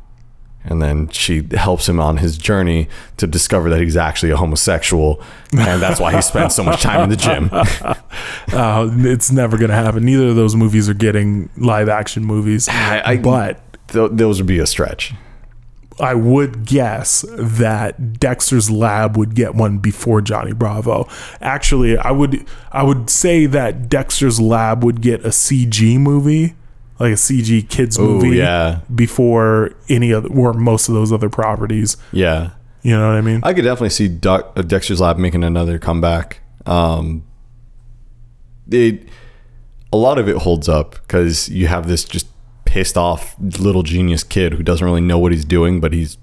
And then she helps him on his journey to discover that he's actually a homosexual. And that's why he spends so much time in the gym. uh, it's never going to happen. Neither of those movies are getting live action movies. I, I, but th- those would be a stretch. I would guess that Dexter's Lab would get one before Johnny Bravo. Actually, I would I would say that Dexter's Lab would get a C G movie, like a C G kids Ooh, movie, yeah. before any other or most of those other properties. Yeah, you know what I mean. I could definitely see Doc, uh, Dexter's Lab making another comeback. Um, it a lot of it holds up because you have this just. Pissed off little genius kid who doesn't really know what he's doing, but he's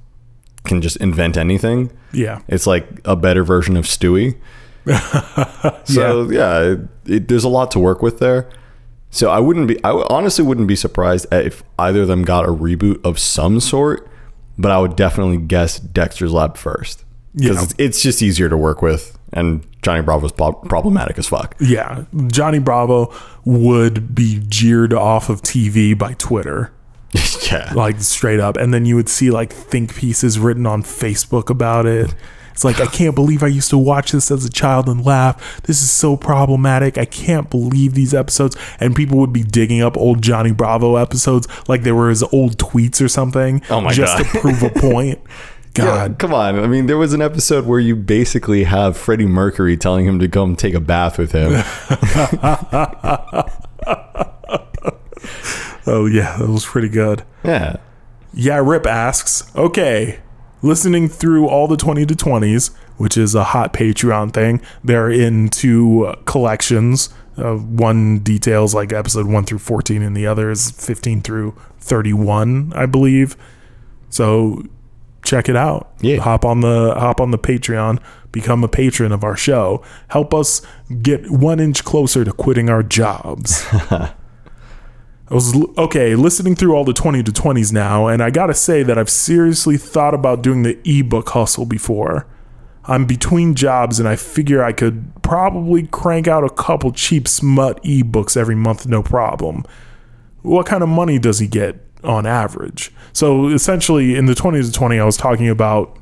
can just invent anything. Yeah, it's like a better version of Stewie. So yeah, yeah it, it, there's a lot to work with there. So I wouldn't be, I honestly wouldn't be surprised if either of them got a reboot of some sort, but I would definitely guess Dexter's Lab first. Because yeah. it's, it's just easier to work with, and Johnny Bravo's po- problematic as fuck. Yeah, Johnny Bravo would be jeered off of T V by Twitter. Yeah. Like, straight up. And then you would see, like, think pieces written on Facebook about it. It's like, I can't believe I used to watch this as a child and laugh. This is so problematic. I can't believe these episodes. And people would be digging up old Johnny Bravo episodes like they were his old tweets or something. Oh, my just God. Just to prove a point. God, yeah, come on. I mean, there was an episode where you basically have Freddie Mercury telling him to come take a bath with him. Oh, yeah, that was pretty good. Yeah. Yeah, Rip asks, okay, listening through all the twenty to twenties, which is a hot Patreon thing. They're in two collections. Uh, one details like episode one through fourteen, and the other is fifteen through thirty-one, I believe. So check it out. Yeah. Hop on the hop on the Patreon, become a patron of our show. Help us get one inch closer to quitting our jobs. I was okay, listening through all the twenty to twenties now, and I gotta say that I've seriously thought about doing the ebook hustle before. I'm between jobs, and I figure I could probably crank out a couple cheap smut ebooks every month, no problem. What kind of money does he get on average? So essentially, in the twenty to twenty, I was talking about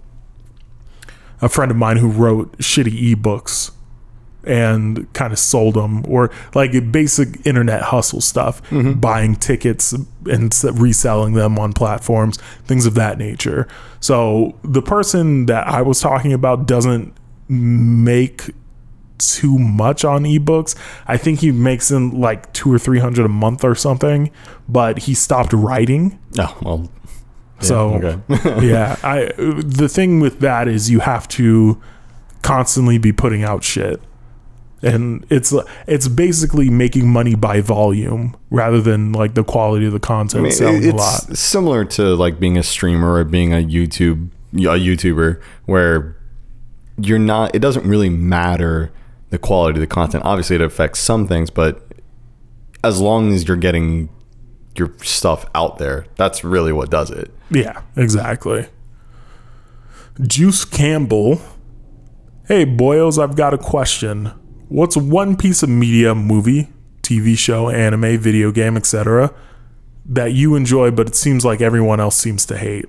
a friend of mine who wrote shitty ebooks and kind of sold them, or like basic internet hustle stuff, mm-hmm. buying tickets and reselling them on platforms, things of that nature. So the person that I was talking about doesn't make too much on ebooks. I think he makes in like two or three hundred a month or something, but he stopped writing. Oh well, yeah, so okay. Yeah, I the thing with that is you have to constantly be putting out shit, and it's it's basically making money by volume rather than like the quality of the content. I mean, selling it's a lot similar to like being a streamer or being a YouTube a YouTuber, where you're not, it doesn't really matter the quality of the content. Obviously it affects some things, but as long as you're getting your stuff out there, that's really what does it. Yeah, exactly. Juice Campbell. Hey boyos, I've got a question. What's one piece of media, movie, T V show, anime, video game, et cetera that you enjoy but it seems like everyone else seems to hate?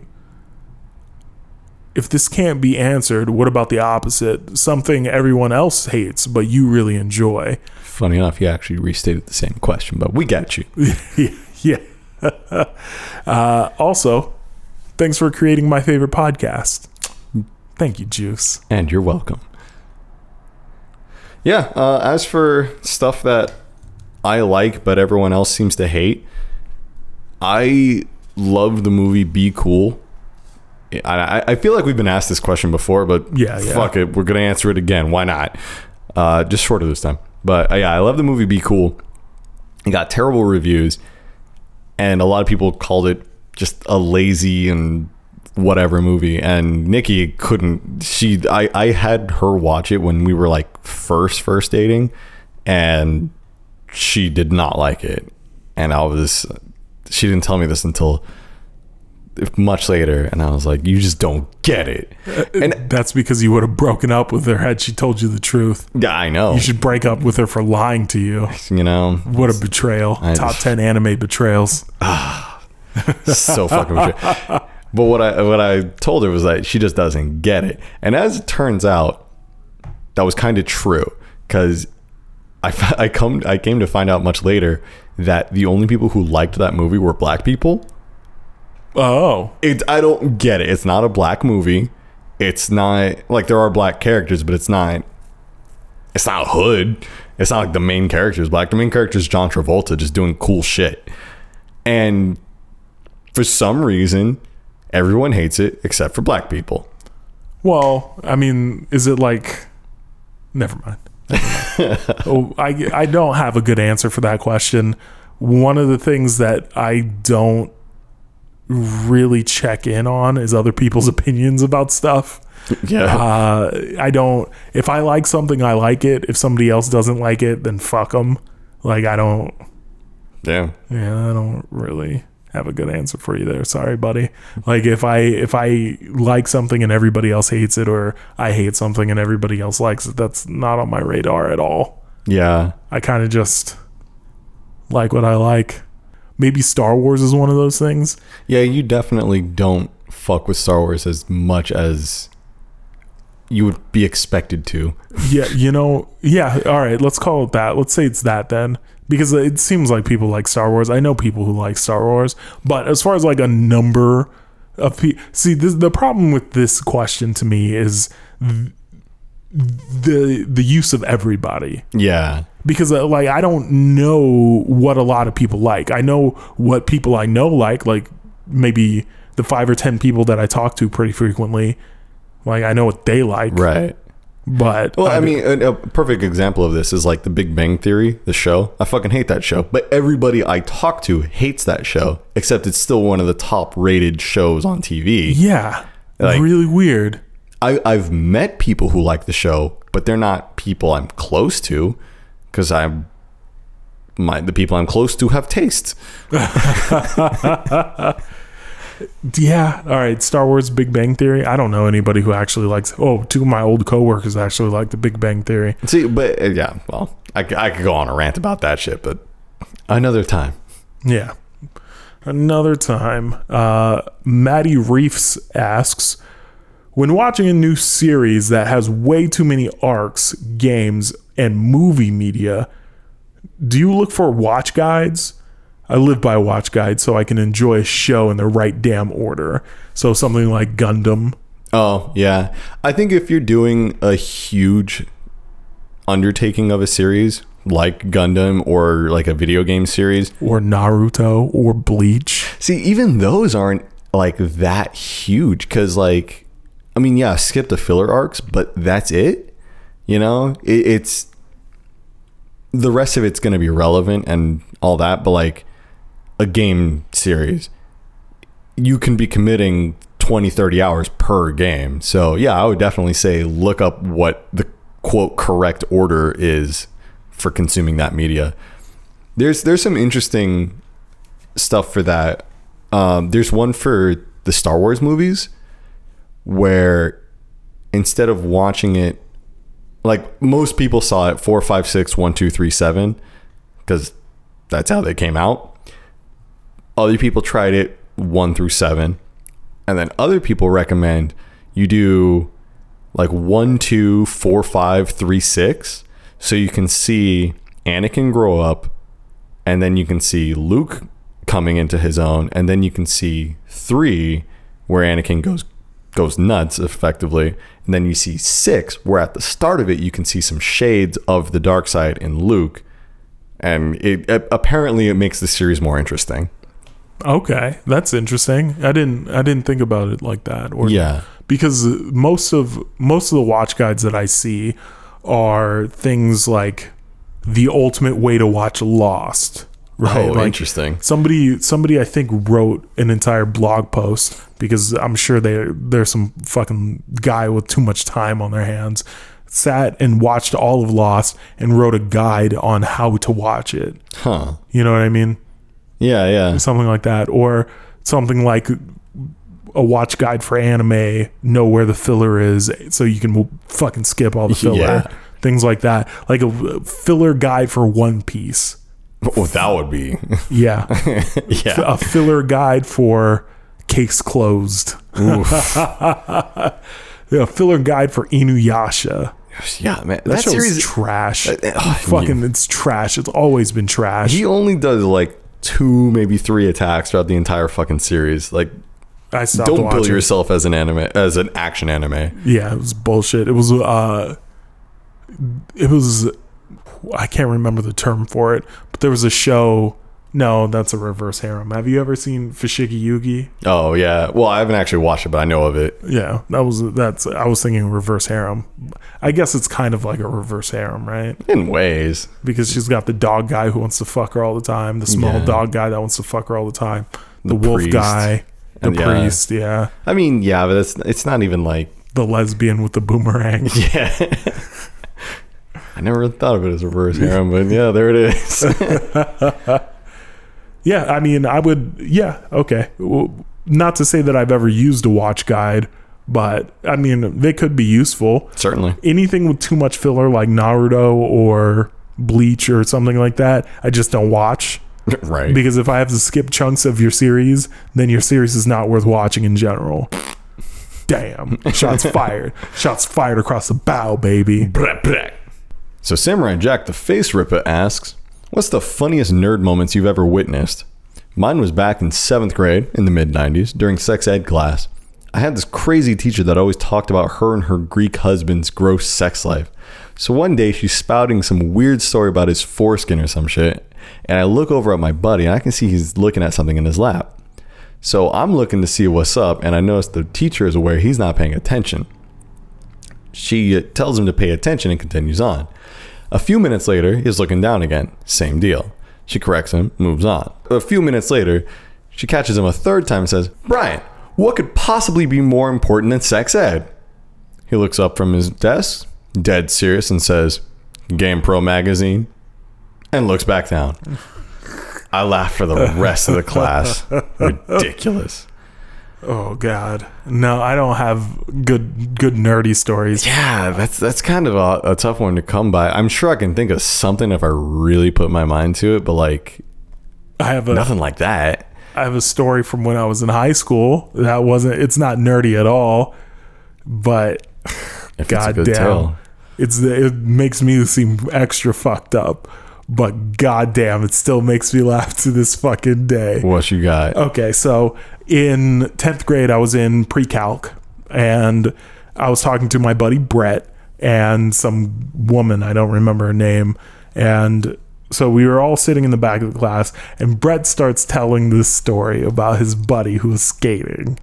If this can't be answered, what about the opposite? Something everyone else hates, but you really enjoy. Funny enough, he actually restated the same question, but we got you. Yeah. Uh, also, thanks for creating my favorite podcast. Thank you, Juice. And you're welcome. Yeah. Uh, as for stuff that I like, but everyone else seems to hate, I love the movie Be Cool. I, I feel like we've been asked this question before, but yeah, yeah. fuck it. We're going to answer it again. Why not? Uh, just shorter this time. But uh, yeah, I love the movie Be Cool. It got terrible reviews, and a lot of people called it just a lazy and whatever movie. And Nikki couldn't. She, I, I had her watch it when we were like first, first dating, and she did not like it. And I was, she didn't tell me this until much later, and I was like, you just don't get it. And that's because you would have broken up with her had she told you the truth. Yeah, I know. You should break up with her for lying to you. You know, what a betrayal. I top just, ten anime betrayals. Ah, so fucking betrayal. But what I what I told her was that she just doesn't get it, and as it turns out, that was kind of true, because I I come I came to find out much later that the only people who liked that movie were black people. Oh, it, I don't get it. It's not a black movie. It's not like there are black characters, but it's not. It's not hood. It's not like the main character is black. The main character is John Travolta just doing cool shit. And for some reason, everyone hates it except for black people. Well, I mean, is it like? Never mind. Never mind. oh, I I don't have a good answer for that question. One of the things that I don't really check in on is other people's opinions about stuff. Yeah. Uh, I don't, if I like something, I like it. If somebody else doesn't like it, then fuck them. Like, I don't, Yeah. Yeah, I don't really have a good answer for you there. Sorry, buddy. Like if I if I like something and everybody else hates it, or I hate something and everybody else likes it, that's not on my radar at all. Yeah. I kind of just like what I like. Maybe Star Wars is one of those things. Yeah, you definitely don't fuck with Star Wars as much as you would be expected to. Yeah, you know, yeah, all right, let's call it that. Let's say it's that then. Because it seems like people like Star Wars. I know people who like Star Wars, but as far as like a number of people, see, this, the problem with this question to me is th- the the use of everybody. Yeah. Because uh, like I don't know what a lot of people like. I know what people I know like, like maybe the five or ten people that I talk to pretty frequently. Like I know what they like. Right. But well, I, I mean, a perfect example of this is like The Big Bang Theory, the show. I fucking hate that show, but everybody I talk to hates that show, except it's still one of the top rated shows on T V. Yeah. Like, really weird. I, I've met people who like the show, but they're not people I'm close to, because I'm my the people I'm close to have tastes. Yeah. All right. Star Wars, Big Bang Theory. I don't know anybody who actually likes. Oh, two of my old coworkers actually like The Big Bang Theory. See, but uh, yeah, well, I, I could go on a rant about that shit, but another time. Yeah. Another time. Uh, Maddie Reefs asks, when watching a new series that has way too many arcs, games, and movie media, do you look for watch guides? I live by a watch guide so I can enjoy a show in the right damn order. So something like Gundam. Oh, yeah. I think if you're doing a huge undertaking of a series like Gundam or like a video game series. Or Naruto or Bleach. See, even those aren't like that huge because like, I mean, yeah, skip the filler arcs, but that's it. You know, it, it's the rest of it's going to be relevant and all that. But like, a game series, you can be committing twenty, thirty hours per game. So yeah, I would definitely say look up what the quote correct order is for consuming that media. There's there's some interesting stuff for that. Um, there's one for the Star Wars movies where instead of watching it, like most people saw it four, five, six, one, two, three, seven, because that's how they came out. Other people tried it one through seven, and then other people recommend you do like one, two, four, five, three, six, so you can see Anakin grow up, and then you can see Luke coming into his own, and then you can see three where Anakin goes goes nuts effectively, and then you see six where at the start of it you can see some shades of the dark side in Luke, and it apparently it makes the series more interesting. Okay, that's interesting. I didn't I didn't think about it like that. Or yeah, because most of most of the watch guides that I see are things like the ultimate way to watch Lost. Right? Oh, like interesting. Somebody somebody I think wrote an entire blog post because I'm sure they there's some fucking guy with too much time on their hands sat and watched all of Lost and wrote a guide on how to watch it. Huh. You know what I mean? Yeah, yeah. Something like that. Or something like a watch guide for anime, know where the filler is so you can fucking skip all the filler. Yeah. Things like that. Like a filler guide for One Piece. Oh, that would be. Yeah. Yeah. A filler guide for Case Closed. A yeah, filler guide for Inuyasha. Yeah, man, that, that series is trash. Uh, oh, fucking, yeah. It's trash. It's always been trash. He only does like two, maybe three attacks throughout the entire fucking series. Like, I stopped don't watching. Bill yourself as an anime, as an action anime. Yeah, it was bullshit. It was, uh, it was, I can't remember the term for it, but there was a show. No, that's a reverse harem. Have you ever seen Fushigi Yugi? Oh yeah. Well, I haven't actually watched it, but I know of it. Yeah, that was that's. I was thinking reverse harem. I guess it's kind of like a reverse harem, right? In ways, because she's got the dog guy who wants to fuck her all the time, the small yeah. dog guy that wants to fuck her all the time, the, the wolf priest. guy, the and, priest. Yeah. yeah. I mean, yeah, but it's it's not even like the lesbian with the boomerang. Yeah. I never really thought of it as reverse harem, but yeah, there it is. Yeah, I mean, I would, yeah, okay. Not to say that I've ever used a watch guide, but, I mean, they could be useful. Certainly. Anything with too much filler like Naruto or Bleach or something like that, I just don't watch. Right. Because if I have to skip chunks of your series, then your series is not worth watching in general. Damn. Shots fired. Shots fired across the bow, baby. So Samurai Jack the Face Ripper asks, what's the funniest nerd moments you've ever witnessed? Mine was back in seventh grade in the mid nineties during sex ed class. I had this crazy teacher that always talked about her and her Greek husband's gross sex life. So one day she's spouting some weird story about his foreskin or some shit. And I look over at my buddy and I can see he's looking at something in his lap. So I'm looking to see what's up and I notice the teacher is aware he's not paying attention. She tells him to pay attention and continues on. A few minutes later, he's looking down again. Same deal. She corrects him, moves on. A few minutes later, she catches him a third time and says, Brian, what could possibly be more important than sex ed? He looks up from his desk, dead serious, and says, Game Pro magazine, and looks back down. I laughed for the rest of the class. Ridiculous. Oh God. No, I don't have good good nerdy stories. Yeah, that's that's kind of a, a tough one to come by. I'm sure I can think of something if I really put my mind to it, but like I have a, nothing like that. I have a story from when I was in high school. That wasn't it's not nerdy at all, but goddamn. It's it makes me seem extra fucked up. But goddamn, it still makes me laugh to this fucking day. What you got? Okay, so in tenth grade, I was in pre-calc, and I was talking to my buddy Brett and some woman, I don't remember her name. And so we were all sitting in the back of the class, and Brett starts telling this story about his buddy who was skating.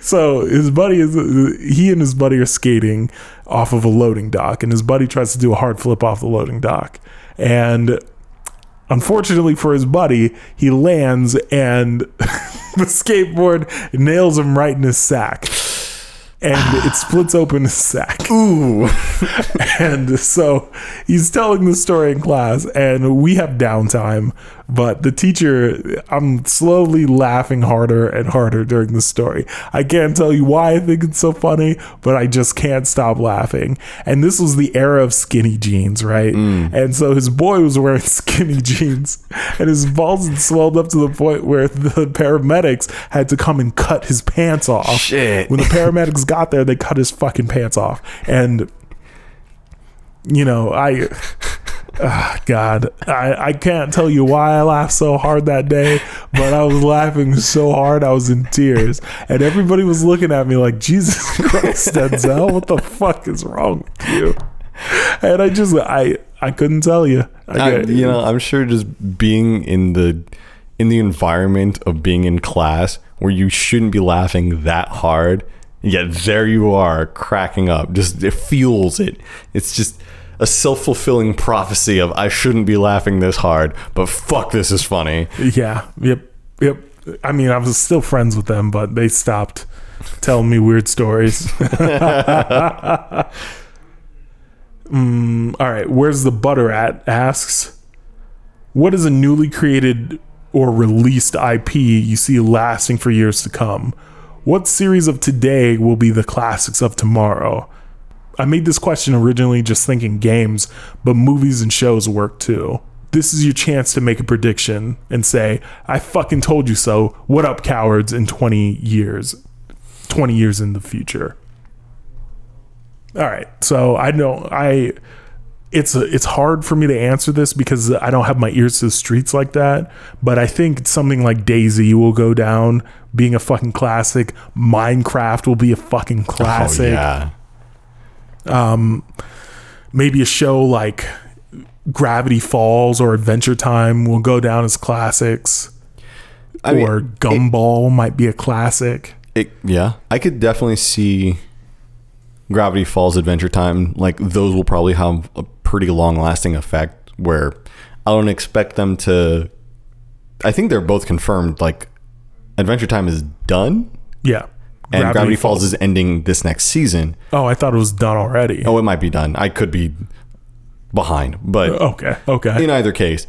So his buddy is he and his buddy are skating off of a loading dock, and his buddy tries to do a hard flip off the loading dock, and unfortunately for his buddy, he lands and the skateboard nails him right in his sack, and it splits open his sack. Ooh. And so he's telling the story in class, and we have downtime, but the teacher, I'm slowly laughing harder and harder during the story. I can't tell you why I think it's so funny, but I just can't stop laughing. And this was the era of skinny jeans, right? Mm. And so his boy was wearing skinny jeans, and his balls had swelled up to the point where the paramedics had to come and cut his pants off. Shit. When the paramedics got there, they cut his fucking pants off. And, you know, I... Oh, God, I, I can't tell you why I laughed so hard that day, but I was laughing so hard I was in tears, and everybody was looking at me like, Jesus Christ, Denzel, what the fuck is wrong with you? And I just I I couldn't tell you. I, I, you know, I'm sure just being in the in the environment of being in class where you shouldn't be laughing that hard, yet there you are cracking up. Just it fuels it. It's just a self-fulfilling prophecy of I shouldn't be laughing this hard, but fuck, this is funny. Yeah. Yep. Yep. I mean, I was still friends with them, but they stopped telling me weird stories. mm, all right. Where's the butter at? Asks, what is a newly created or released I P you see lasting for years to come? What series of today will be the classics of tomorrow? I made this question originally just thinking games, but movies and shows work too. This is your chance to make a prediction and say, I fucking told you so. What up, cowards, in twenty years? twenty years in the future. All right. So I know I it's a, it's hard for me to answer this because I don't have my ears to the streets like that, but I think something like DayZ will go down being a fucking classic. Minecraft will be a fucking classic. Oh, yeah. Um, maybe a show like Gravity Falls or Adventure Time will go down as classics. I or mean, Gumball it, might be a classic. It, yeah, I could definitely see Gravity Falls, Adventure Time. Like those will probably have a pretty long-lasting effect. Where I don't expect them to. I think they're both confirmed. Like Adventure Time is done. Yeah. And Gravity, Gravity Falls, Falls is ending this next season. Oh, I thought it was done already. Oh, it might be done. I could be behind. But okay, okay. In either case,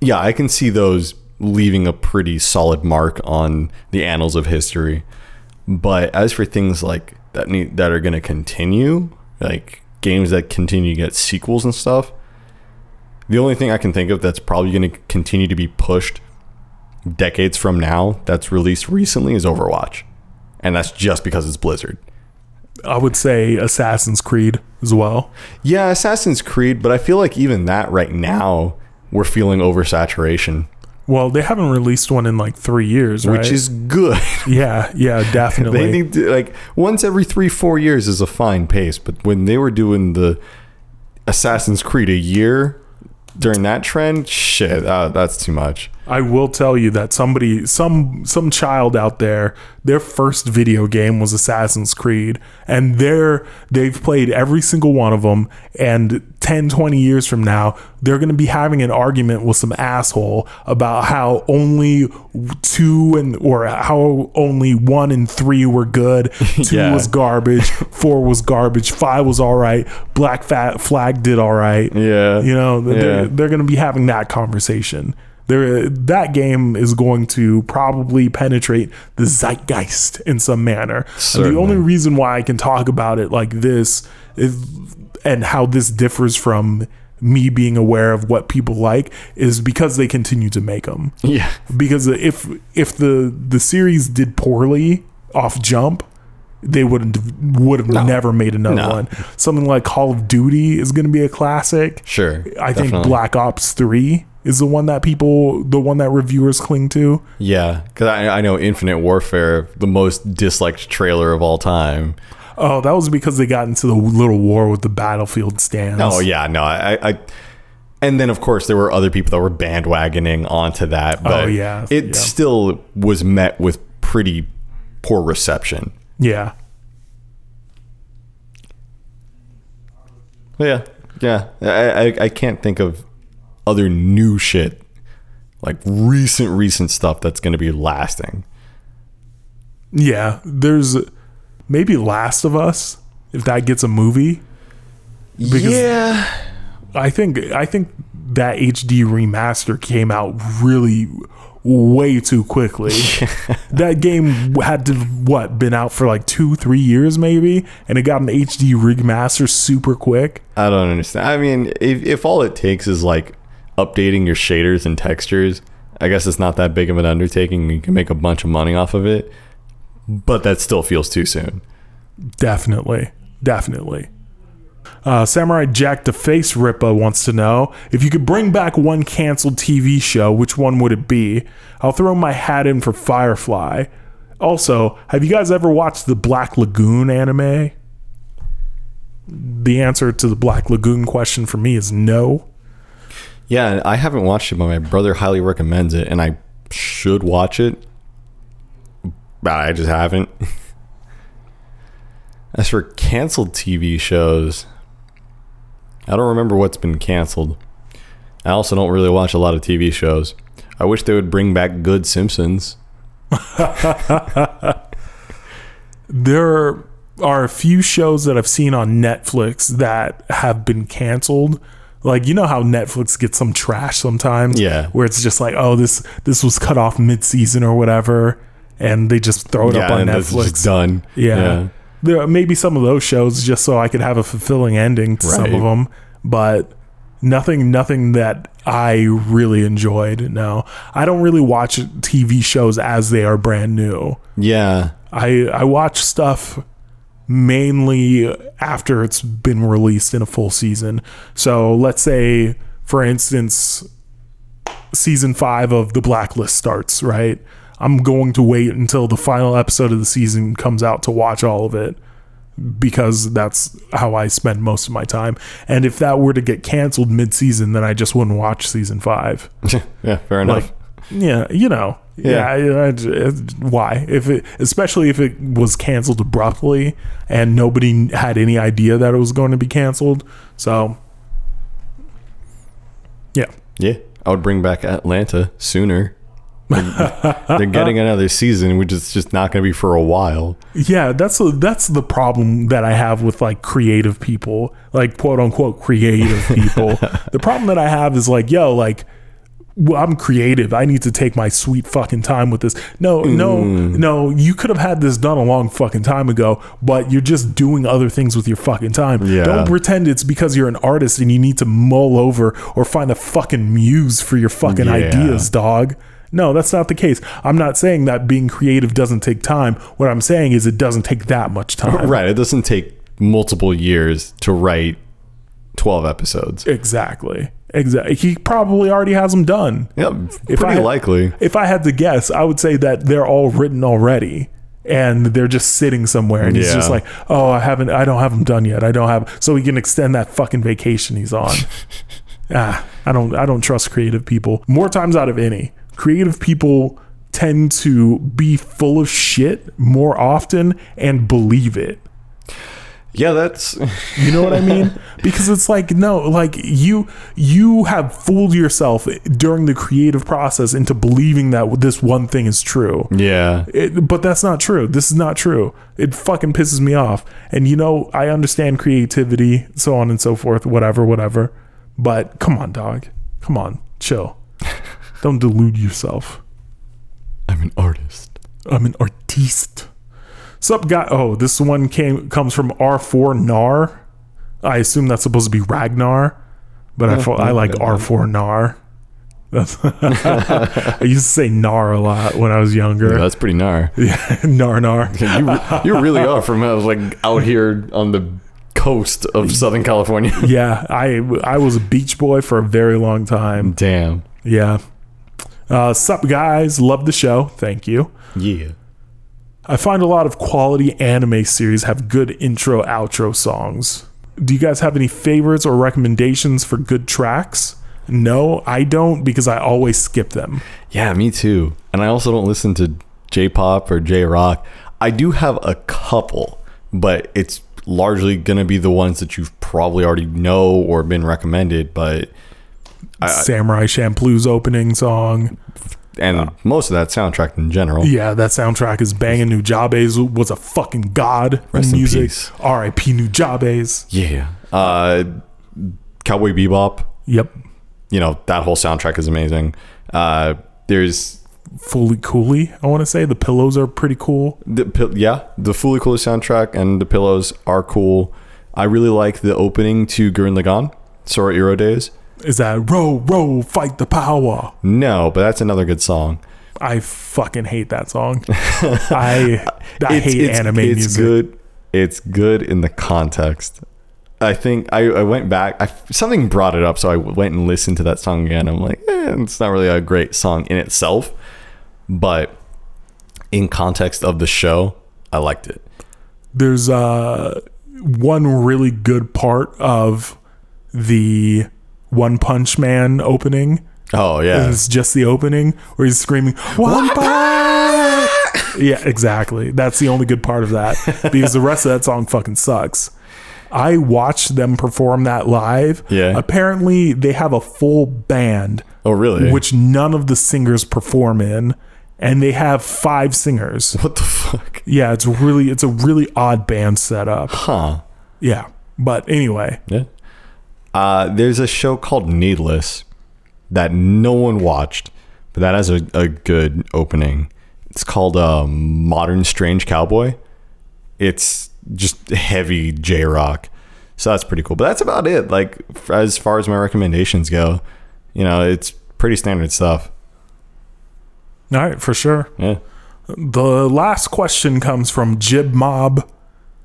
yeah, I can see those leaving a pretty solid mark on the annals of history. But as for things like that need, that are going to continue, like games that continue to get sequels and stuff, the only thing I can think of that's probably going to continue to be pushed decades from now that's released recently is Overwatch. And that's just because it's Blizzard. I would say Assassin's Creed as well. Yeah, Assassin's Creed, but I feel like even that right now, we're feeling oversaturation. Well, they haven't released one in like three years, right? Which is good. Yeah, yeah, definitely. They need to, like, once every three, four years is a fine pace, but when they were doing the Assassin's Creed a year during that trend, shit, uh, that's too much. I will tell you that somebody, some some child out there, their first video game was Assassin's Creed, and they're they've played every single one of them, and ten, twenty years from now, they're going to be having an argument with some asshole about how only two and or how only one and three were good, two yeah. was garbage, four was garbage, five was all right, Black Flag did all right. Yeah, you know, yeah. they're, they're going to be having that conversation. There, that game is going to probably penetrate the zeitgeist in some manner. The only reason why I can talk about it like this is, and how this differs from me being aware of what people like, is because they continue to make them. Yeah. Because if if the the series did poorly off jump, they wouldn't would have no. never made another no. one. Something like Call of Duty is going to be a classic. Sure, I definitely. think Black Ops three is the one that people, the one that reviewers cling to. Yeah, because I, I know Infinite Warfare, the most disliked trailer of all time. Oh, that was because they got into the little war with the Battlefield stands. Oh yeah, no, I, I, and then of course there were other people that were bandwagoning onto that. But oh yeah, it yeah. still was met with pretty poor reception. Yeah. Yeah. Yeah. I, I I can't think of other new shit, like recent, recent stuff that's going to be lasting. Yeah. There's maybe Last of Us, if that gets a movie. Because yeah. I think, I think that H D remaster came out really way too quickly. That game had to what been out for like two three years maybe, and it got an H D remaster super quick. I don't understand. I mean, if, if all it takes is like updating your shaders and textures, I guess it's not that big of an undertaking. You can make a bunch of money off of it, but that still feels too soon. Definitely definitely Uh, Samurai Jack the Face Ripper wants to know, if you could bring back one canceled T V show, which one would it be? I'll throw my hat in for Firefly. Also, have you guys ever watched the Black Lagoon anime? The answer to the Black Lagoon question for me is no. Yeah, I haven't watched it, but my brother highly recommends it, and I should watch it, but I just haven't. As for canceled T V shows, I don't remember what's been canceled. I also don't really watch a lot of T V shows. I wish they would bring back Good Simpsons. There are a few shows that I've seen on Netflix that have been canceled. Like, you know how Netflix gets some trash sometimes? Yeah. Where it's just like, oh, this this was cut off mid-season or whatever, and they just throw it yeah, up on and Netflix. It's just done. Yeah. yeah. There may be some of those shows just so I could have a fulfilling ending to right. some of them, but nothing, nothing that I really enjoyed. No, I don't really watch T V shows as they are brand new. Yeah. I, I watch stuff mainly after it's been released in a full season. So let's say, for instance, season five of The Blacklist starts, right? I'm going to wait until the final episode of the season comes out to watch all of it, because that's how I spend most of my time. And if that were to get canceled mid-season, then I just wouldn't watch season five. Yeah, fair enough. Like, yeah, you know. Yeah, yeah I, I, I, why? If it, especially if it was canceled abruptly and nobody had any idea that it was going to be canceled. So, yeah. Yeah, I would bring back Atlanta sooner. They're, they're getting another season, which is just not going to be for a while. Yeah, that's a, that's the problem that I have with like creative people, like quote unquote creative people. The problem that I have is like, yo, like, well, I'm creative. I need to take my sweet fucking time with this. No, mm. no, no. You could have had this done a long fucking time ago, but you're just doing other things with your fucking time. Yeah. Don't pretend it's because you're an artist and you need to mull over or find a fucking muse for your fucking yeah. ideas, dog. No, that's not the case. I'm not saying that being creative doesn't take time. What I'm saying is it doesn't take that much time. Right. It doesn't take multiple years to write twelve episodes. Exactly. Exactly. He probably already has them done. Yeah, pretty if I, likely. If I had to guess, I would say that they're all written already, and they're just sitting somewhere. And yeah. he's just like, "Oh, I haven't. I don't have them done yet. I don't have." So he can extend that fucking vacation he's on. ah, I don't. I don't trust creative people. More times out of any, creative people tend to be full of shit more often and believe it. Yeah, that's you know what I mean? Because it's like, no, like you you have fooled yourself during the creative process into believing that this one thing is true. Yeah. It, but that's not true. This is not true. It fucking pisses me off. And you know, I understand creativity, so on and so forth, whatever, whatever. But come on, dog. Come on. Chill. Don't delude yourself. I'm an artist. I'm an artiste. Sup guy? Oh, this one came comes from R four Nar. I assume that's supposed to be Ragnar, but I I like R four Nar. That's I used to say Nar a lot when I was younger. Yeah, that's pretty Nar. Yeah, Nar Nar. Yeah, you you really are from I was like out here on the coast of Southern California. Yeah, I I was a beach boy for a very long time. Damn. Yeah. Uh, sup guys, love the show. Thank you. Yeah. I find a lot of quality anime series have good intro outro songs. Do you guys have any favorites or recommendations for good tracks? No, I don't, because I always skip them. Yeah, me too. And I also don't listen to J-pop or J-rock. I do have a couple, but it's largely going to be the ones that you've probably already know or been recommended. But I, Samurai Champloo's opening song. And most of that soundtrack in general. Yeah, that soundtrack is banging. Nujabes was a fucking god in music. R I P Nujabes. Yeah. Uh, Cowboy Bebop. Yep. You know, that whole soundtrack is amazing. Uh, there's... Fully Cooley, I want to say. The Pillows are pretty cool. The, yeah, the Fully Cooley soundtrack and the Pillows are cool. I really like the opening to Gurren Lagann, Sora Ero Days. Is that row row fight the power? No, but that's another good song. I fucking hate that song. I I it's, hate it's, anime it's music. It's good. It's good in the context. I think I, I went back. I, something brought it up, so I went and listened to that song again. I'm like, eh, it's not really a great song in itself, but in context of the show, I liked it. There's uh one really good part of the One Punch Man opening. Oh yeah, it's just the opening where he's screaming One Punch. Yeah, exactly. That's the only good part of that, because the rest of that song fucking sucks. I watched them perform that live. Yeah. Apparently they have a full band. Oh really? Which none of the singers perform in, and they have five singers. What the fuck? Yeah, it's really it's a really odd band setup. Huh. Yeah, but anyway. Yeah. Uh, there's a show called Needless that no one watched, but that has a, a good opening. It's called um, Modern Strange Cowboy. It's just heavy J-rock, so that's pretty cool. But that's about it. Like as far as my recommendations go, you know, it's pretty standard stuff. All right, for sure. Yeah. The last question comes from Jib Mob.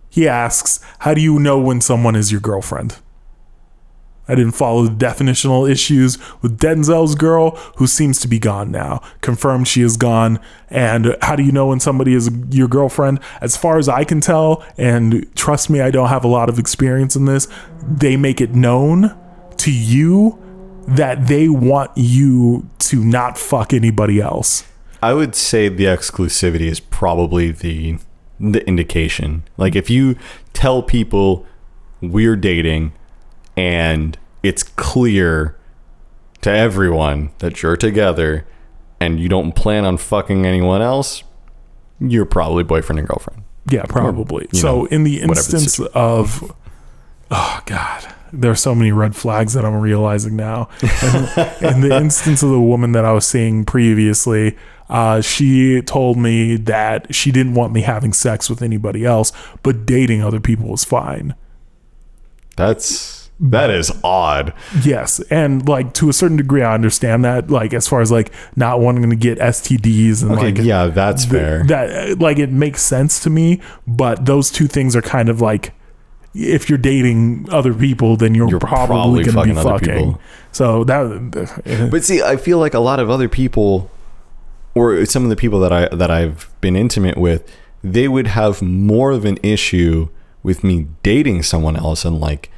He asks, "How do you know when someone is your girlfriend?" I didn't follow the definitional issues with Denzel's girl, who seems to be gone now. Confirmed she is gone. And how do you know when somebody is your girlfriend? As far as I can tell, and trust me, I don't have a lot of experience in this, they make it known to you that they want you to not fuck anybody else. I would say the exclusivity is probably the the indication. Like if you tell people we're dating and it's clear to everyone that you're together and you don't plan on fucking anyone else, you're probably boyfriend and girlfriend. Yeah, probably. Or, so know, in the instance the of, oh God, there are so many red flags that I'm realizing now. In the instance of the woman that I was seeing previously, uh, she told me that she didn't want me having sex with anybody else, but dating other people was fine. That's, that is odd. Yes. And like, to a certain degree, I understand that, like, as far as like not wanting to get S T Ds and okay, like, yeah, that's th- fair. That, like, it makes sense to me, but those two things are kind of like, if you're dating other people, then you're, you're probably, probably going to be fucking. So that, but see, I feel like a lot of other people, or some of the people that I, that I've been intimate with, they would have more of an issue with me dating someone else and like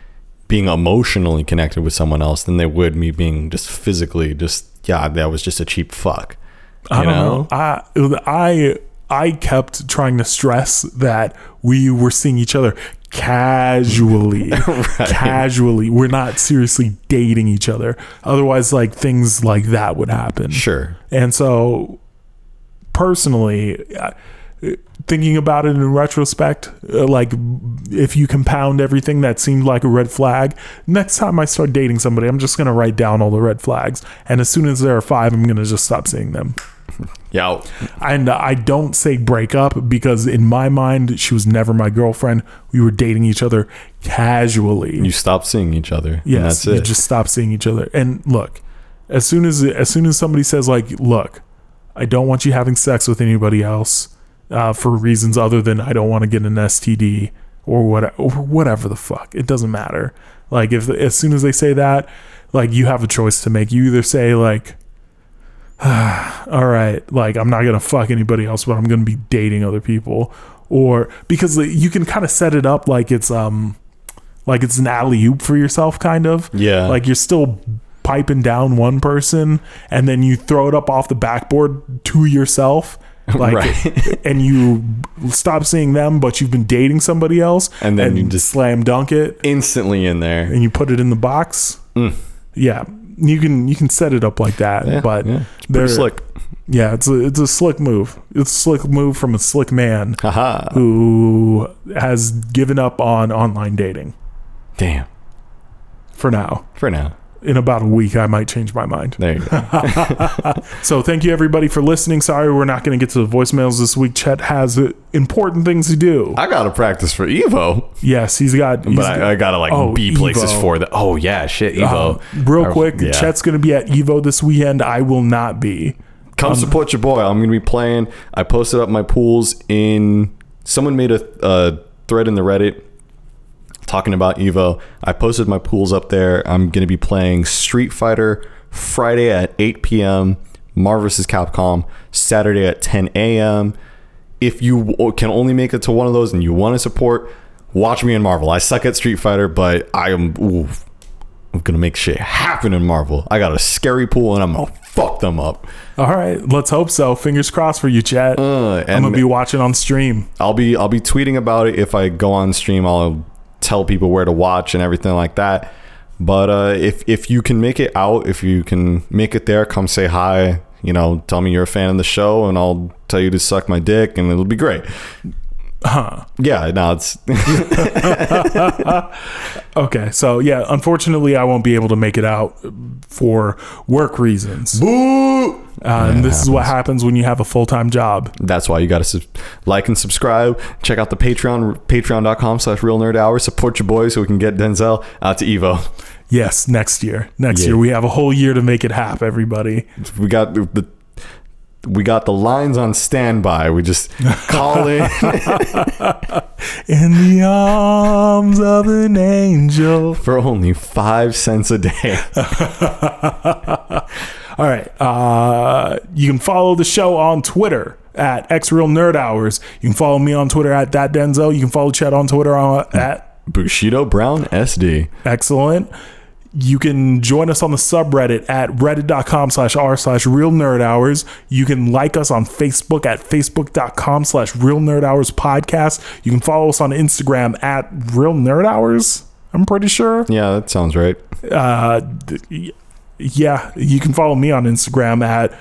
being emotionally connected with someone else than they would me being just physically just, yeah, that was just a cheap fuck. You I don't know? know. I, I, I kept trying to stress that we were seeing each other casually, right. casually. We're not seriously dating each other. Otherwise, like, things like that would happen. Sure. And so personally, I, thinking about it in retrospect, uh, like, if you compound everything that seemed like a red flag, next time I start dating somebody, I'm just going to write down all the red flags. And as soon as there are five, I'm going to just stop seeing them. Yeah. And uh, I don't say break up, because in my mind, she was never my girlfriend. We were dating each other casually. You stop seeing each other. Yes. And that's it. You just stop seeing each other. And look, as soon as, as soon as somebody says like, look, I don't want you having sex with anybody else, Uh, for reasons other than I don't want to get an S T D or what, or whatever the fuck, it doesn't matter. Like, if as soon as they say that, like, you have a choice to make. You either say like, ah, all right, like, I'm not gonna fuck anybody else, but I'm gonna be dating other people, or because you can kind of set it up like it's um, like it's an alley-oop for yourself, kind of. Yeah. Like, you're still piping down one person, and then you throw it up off the backboard to yourself. Like, right. And you stop seeing them, but you've been dating somebody else, and then and you just slam dunk it instantly in there, and you put it in the box. Mm. Yeah, you can you can set it up like that, yeah, but yeah. It's they're slick. Yeah, it's a, it's a slick move. It's a slick move from a slick man Aha. who has given up on online dating. Damn. For now. For now. In about a week, I might change my mind. There you go. So thank you, everybody, for listening. Sorry we're not going to get to the voicemails this week. Chet has important things to do. I got to practice for Evo. Yes, he's got... He's but I, I got to, like, oh, be places Evo. for that. Oh, yeah, shit, Evo. Um, real quick, I, yeah. Chet's going to be at Evo this weekend. I will not be. Come um, support your boy. I'm going to be playing. I posted up my pools in... Someone made a, a thread in the Reddit talking about Evo. I posted my pools up there. I'm going to be playing Street Fighter Friday at eight p.m. Marvel versus. Capcom Saturday at ten a.m. If you can only make it to one of those and you want to support, watch me in Marvel. I suck at Street Fighter, but I am ooh, I'm going to make shit happen in Marvel. I got a scary pool and I'm going to fuck them up. All right, let's hope so. Fingers crossed for you, Chad. Uh, I'm going to be watching on stream. I'll be I'll be tweeting about it. If I go on stream, I'll tell people where to watch and everything like that. But uh if if you can make it out, if you can make it there, come say hi, you know, tell me you're a fan of the show, and I'll tell you to suck my dick, and it'll be great. Huh. Yeah, no, it's okay. So yeah, unfortunately I won't be able to make it out for work reasons. Boo! Uh, and this happens. Is what happens when you have a full-time job. That's why you got to sub- like and subscribe. Check out the Patreon, patreon.com slash Real Nerd Hours. Support your boys so we can get Denzel out to Evo. Yes, next year. Next yeah. year. We have a whole year to make it happen, everybody. We got the we got the lines on standby. We just call in. In the arms of an angel. For only five cents a day. All right. Uh, you can follow the show on Twitter at X Real Nerd Hours. You can follow me on Twitter at That Denzel. You can follow Chad on Twitter on, at Bushido Brown S D. Excellent. You can join us on the subreddit at reddit.com slash r slash real nerd hours. You can like us on Facebook at facebook.com slash real nerd hours podcast. You can follow us on Instagram at real nerd hours. I'm pretty sure. Yeah, that sounds right. Uh, th- Yeah, you can follow me on Instagram at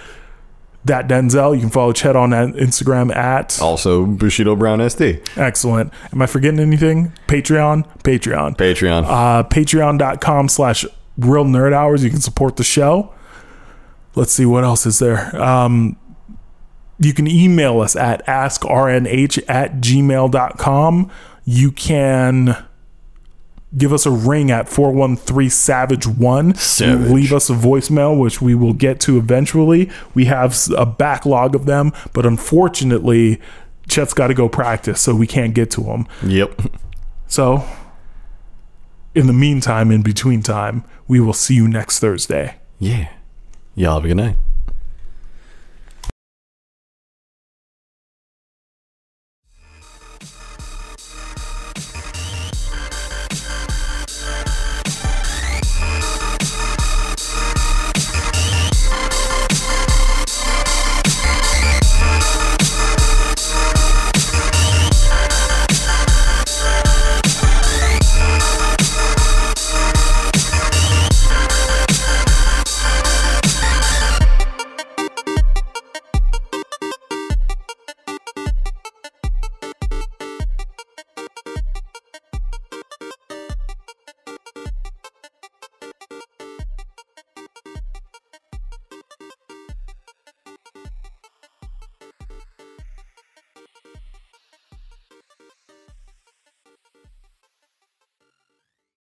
that Denzel. You can follow Chet on Instagram at also Bushido Brown S D. Excellent. Am I forgetting anything? Patreon, Patreon, Patreon, uh, patreon.com slash Real Nerd Hours. You can support the show. Let's see what else is there. Um, you can email us at askrnh at gmail dot com. You can give us a ring at four one three savage one. Savage. Leave us a voicemail, which we will get to eventually. We have a backlog of them, but unfortunately, Chet's got to go practice, so we can't get to them. Yep. So, in the meantime, in between time, we will see you next Thursday. Yeah. Y'all have a good night.